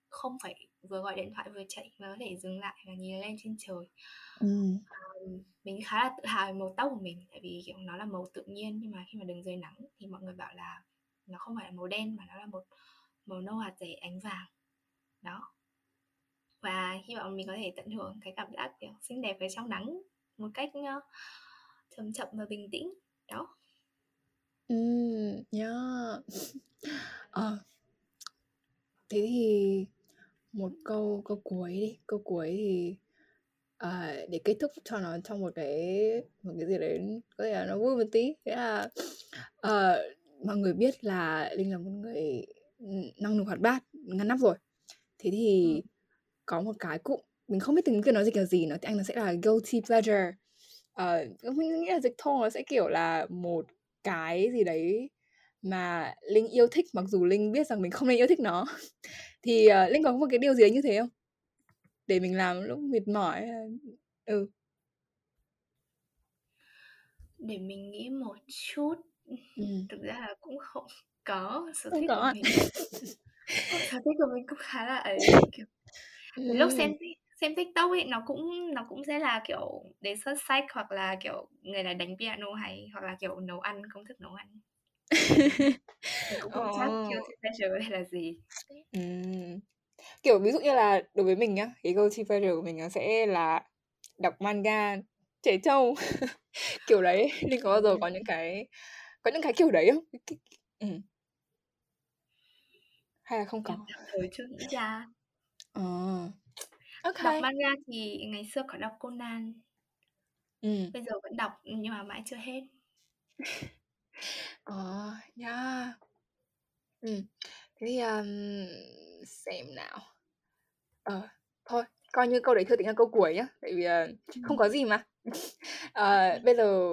không phải vừa gọi điện thoại vừa chạy, mà có thể dừng lại và nhìn lên trên trời. Ừm. Ừm, Mình khá là tự hào về màu tóc của mình, tại vì kiểu nó là màu tự nhiên, nhưng mà khi mà đứng dưới nắng thì mọi người bảo là nó không phải là màu đen mà nó là một màu nâu hạt dẻ ánh vàng đó. Và hy vọng mình có thể tận hưởng cái cảm giác kiểu xinh đẹp ở trong nắng một cách ờ, chậm chậm và bình tĩnh đó. Ừm, yeah. Ờ, thế thì một câu câu cuối đi, câu cuối thì à, để kết thúc cho nó trong một cái một cái gì đấy có thể là nó vui một tí. Thế là ờ, mọi người biết là Linh là một người n- năng nổ hoạt bát, ngăn nắp rồi. Thế Ừ. thì có một cái cụm mình không biết tiếng kia nó dịch là gì, nó tiếng Anh nó sẽ là guilty pleasure. Ờ, mình nghĩ là dịch thô nó sẽ kiểu là một cái gì đấy mà Linh yêu thích, mặc dù Linh biết rằng mình không nên yêu thích nó. Thì ờ, Linh có một cái điều gì đấy như thế không, để mình làm lúc mệt mỏi hay là- ừ Để mình nghĩ một chút. ừ Thực ra là cũng không có, sở không thích có của ạ. mình Ôi, sở thích của mình cũng khá là ấy, kiểu đến lúc xem Ừ. ti- xem TikTok ấy, nó cũng nó cũng sẽ là kiểu đề xuất sách, hoặc là kiểu người này đánh piano hay, hoặc là kiểu nấu ăn, công thức nấu ăn. Mình cũng không chắc Ồ. guilty pleasure đây là gì. Ừm. Kiểu ví dụ như là đối với mình nhá, cái guilty pleasure của mình nó sẽ là đọc manga trẻ trâu kiểu đấy. Linh có bao giờ có những cái có những cái kiểu đấy không? Cái- cái- ừ. Hay là không Mình có? tạm thời chưa nghĩ ra. Ờ, ok. Đọc manga thì ngày xưa có đọc Conan, Ừ. bây giờ vẫn đọc nhưng mà mãi chưa hết. Ờ, yeah. Ừ. Thế thì um, xem nào. Ờ, thôi, coi như câu đấy chưa tính là câu cuối nhá, tại vì ờ, Ừ. không có gì mà. Ờ, Ok. bây giờ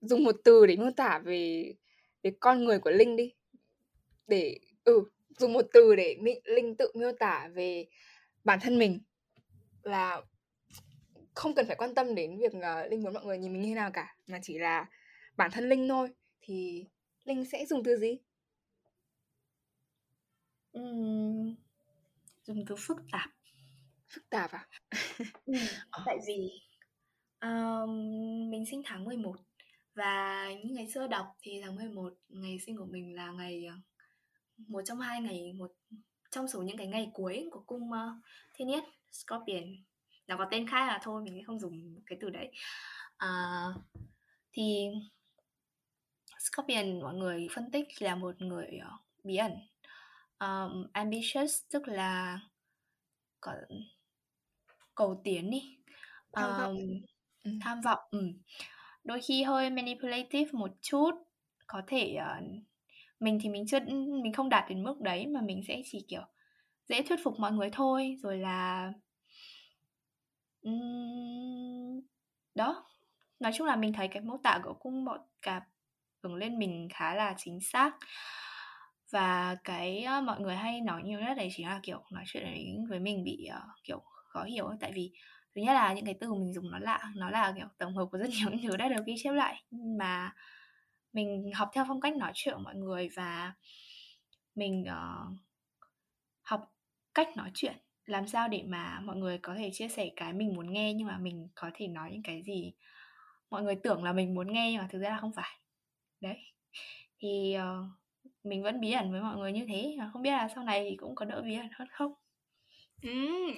dùng một từ để mô tả về về con người của Linh đi, để ừ dùng một từ để Mi- Linh tự miêu tả về bản thân mình, là không cần phải quan tâm đến việc ờ, Linh muốn mọi người nhìn mình như thế nào cả, mà chỉ là bản thân Linh thôi, thì Linh sẽ dùng từ gì? Ừm, Dùng từ phức tạp. Phức tạp à? Ừ, Ờ. Tại vì um, mình sinh tháng mười một, và như ngày xưa đọc thì tháng mười một ngày sinh của mình là ngày ờ, một trong hai ngày một trong số những cái ngày cuối của cung ờ, Thiên Yết Scorpion. Nó có tên khác là thôi mình sẽ không dùng cái từ đấy. À, thì Scorpion mọi người phân tích là một người ờ, bí ẩn, um, ambitious, tức là có cầu tiến đi, Tham vọng. um, Ừ. Tham vọng, ừ. đôi khi hơi manipulative một chút, có thể ờ, mình thì mình chưa mình không đạt đến mức đấy, mà mình sẽ chỉ kiểu dễ thuyết phục mọi người thôi, rồi là ừm, đó. Nói chung là mình thấy cái mô tả của cung bọn cạp hướng lên mình khá là chính xác, và cái ờ, mọi người hay nói nhiều nhất đấy chính là kiểu nói chuyện đấy với mình bị ờ, kiểu khó hiểu ấy. Tại vì thứ nhất là những cái từ mình dùng nó lạ, nó là kiểu tổng hợp của rất nhiều những thứ đã được ghi chép lại, mà mình học theo phong cách nói chuyện của mọi người, và mình ờ, học cách nói chuyện làm sao để mà mọi người có thể chia sẻ cái mình muốn nghe, nhưng mà mình có thể nói những cái gì mọi người tưởng là mình muốn nghe nhưng mà thực ra là không phải đấy. Thì ờ, mình vẫn bí ẩn với mọi người như thế, mà không biết là sau này thì cũng có đỡ bí ẩn hơn không. Ừm,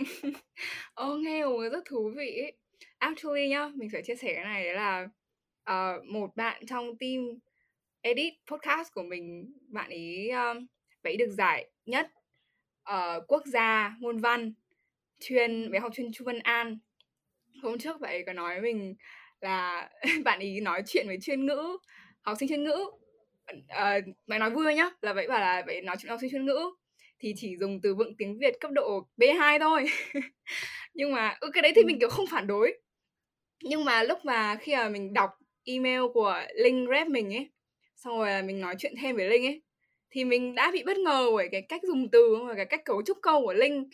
Ô, nghe ồ, rất thú vị ấy. Actually nhá, mình phải chia sẻ cái này, đấy là ờ, một bạn trong team edit podcast của mình, bạn ấy um, bạn ấy được giải nhất ờ, quốc gia môn văn chuyên về học chuyên Chu Văn An. Hôm trước bạn ấy có nói với mình là bạn ấy nói chuyện với chuyên ngữ, học sinh chuyên ngữ. Ờ, Bạn nói vui nhá, là vậy bảo là vậy nói chuyện với học sinh chuyên ngữ thì chỉ dùng từ vựng tiếng Việt cấp độ bê hai thôi. Nhưng mà ừ, cái đấy thì mình kiểu không phản đối, nhưng mà lúc mà khi mà mình đọc email của Linh rep mình ấy, xong rồi là mình nói chuyện thêm với Linh ấy, thì mình đã bị bất ngờ bởi cái cách dùng từ và cái cách cấu trúc câu của Linh,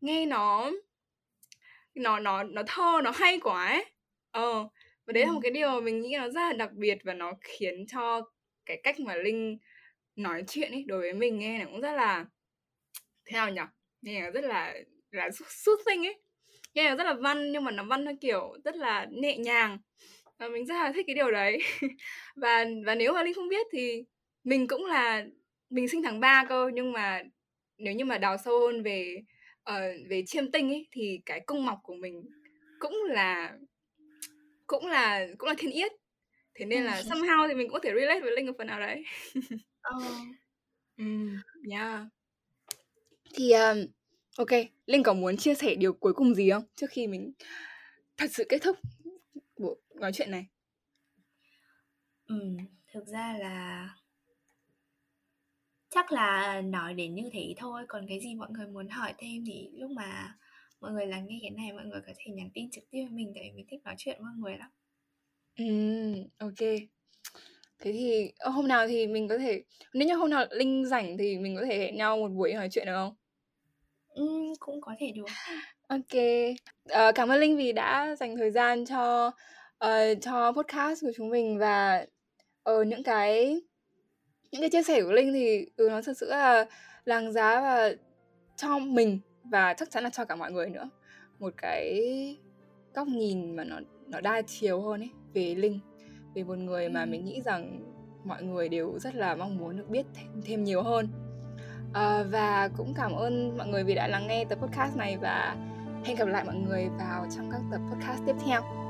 nghe nó nó nó nó thơ, nó hay quá ấy. Ờ và đấy là một Ừ. cái điều mà mình nghĩ nó rất là đặc biệt, và nó khiến cho cái cách mà Linh nói chuyện ấy đối với mình nghe nó cũng rất là thế nào nhỉ, nghe nó rất là là soo- soothing ấy, nghe nó rất là văn, nhưng mà nó văn theo kiểu rất là nhẹ nhàng, và mình rất là thích cái điều đấy. và và nếu mà Linh không biết thì mình cũng là mình sinh tháng ba cơ, nhưng mà nếu như mà đào sâu hơn về ờ, về chiêm tinh ấy thì cái cung mọc của mình cũng là cũng là cũng là thiên yết, thế nên là somehow thì mình cũng có thể relate với Linh ở phần nào đấy. Ờ, Ừm, yeah. Thì um, ok, Linh có muốn chia sẻ điều cuối cùng gì không trước khi mình thật sự kết thúc buổi nói chuyện này? ừ, Thực ra là chắc là nói đến như thế thôi, còn cái gì mọi người muốn hỏi thêm thì lúc mà mọi người lắng nghe cái này mọi người có thể nhắn tin trực tiếp với mình, tại vì mình thích nói chuyện với mọi người lắm. Ừm, ok. Thế thì ờ, hôm nào thì mình có thể, nếu như hôm nào Linh rảnh thì mình có thể hẹn nhau một buổi nói chuyện được không? Ừ, cũng có thể được. Ok. Ờ, cảm ơn Linh vì đã dành thời gian cho ờ, cho podcast của chúng mình, và ờ, những cái những cái chia sẻ của Linh thì ừ, nó thật sự là làng giá và cho mình, và chắc chắn là cho cả mọi người nữa, một cái góc nhìn mà nó nó đa chiều hơn ấy về Linh, về một người mà Ừ. mình nghĩ rằng mọi người đều rất là mong muốn được biết thêm, thêm nhiều hơn. Ờ, và cũng cảm ơn mọi người vì đã lắng nghe tập podcast này, và hẹn gặp lại mọi người vào trong các tập podcast tiếp theo.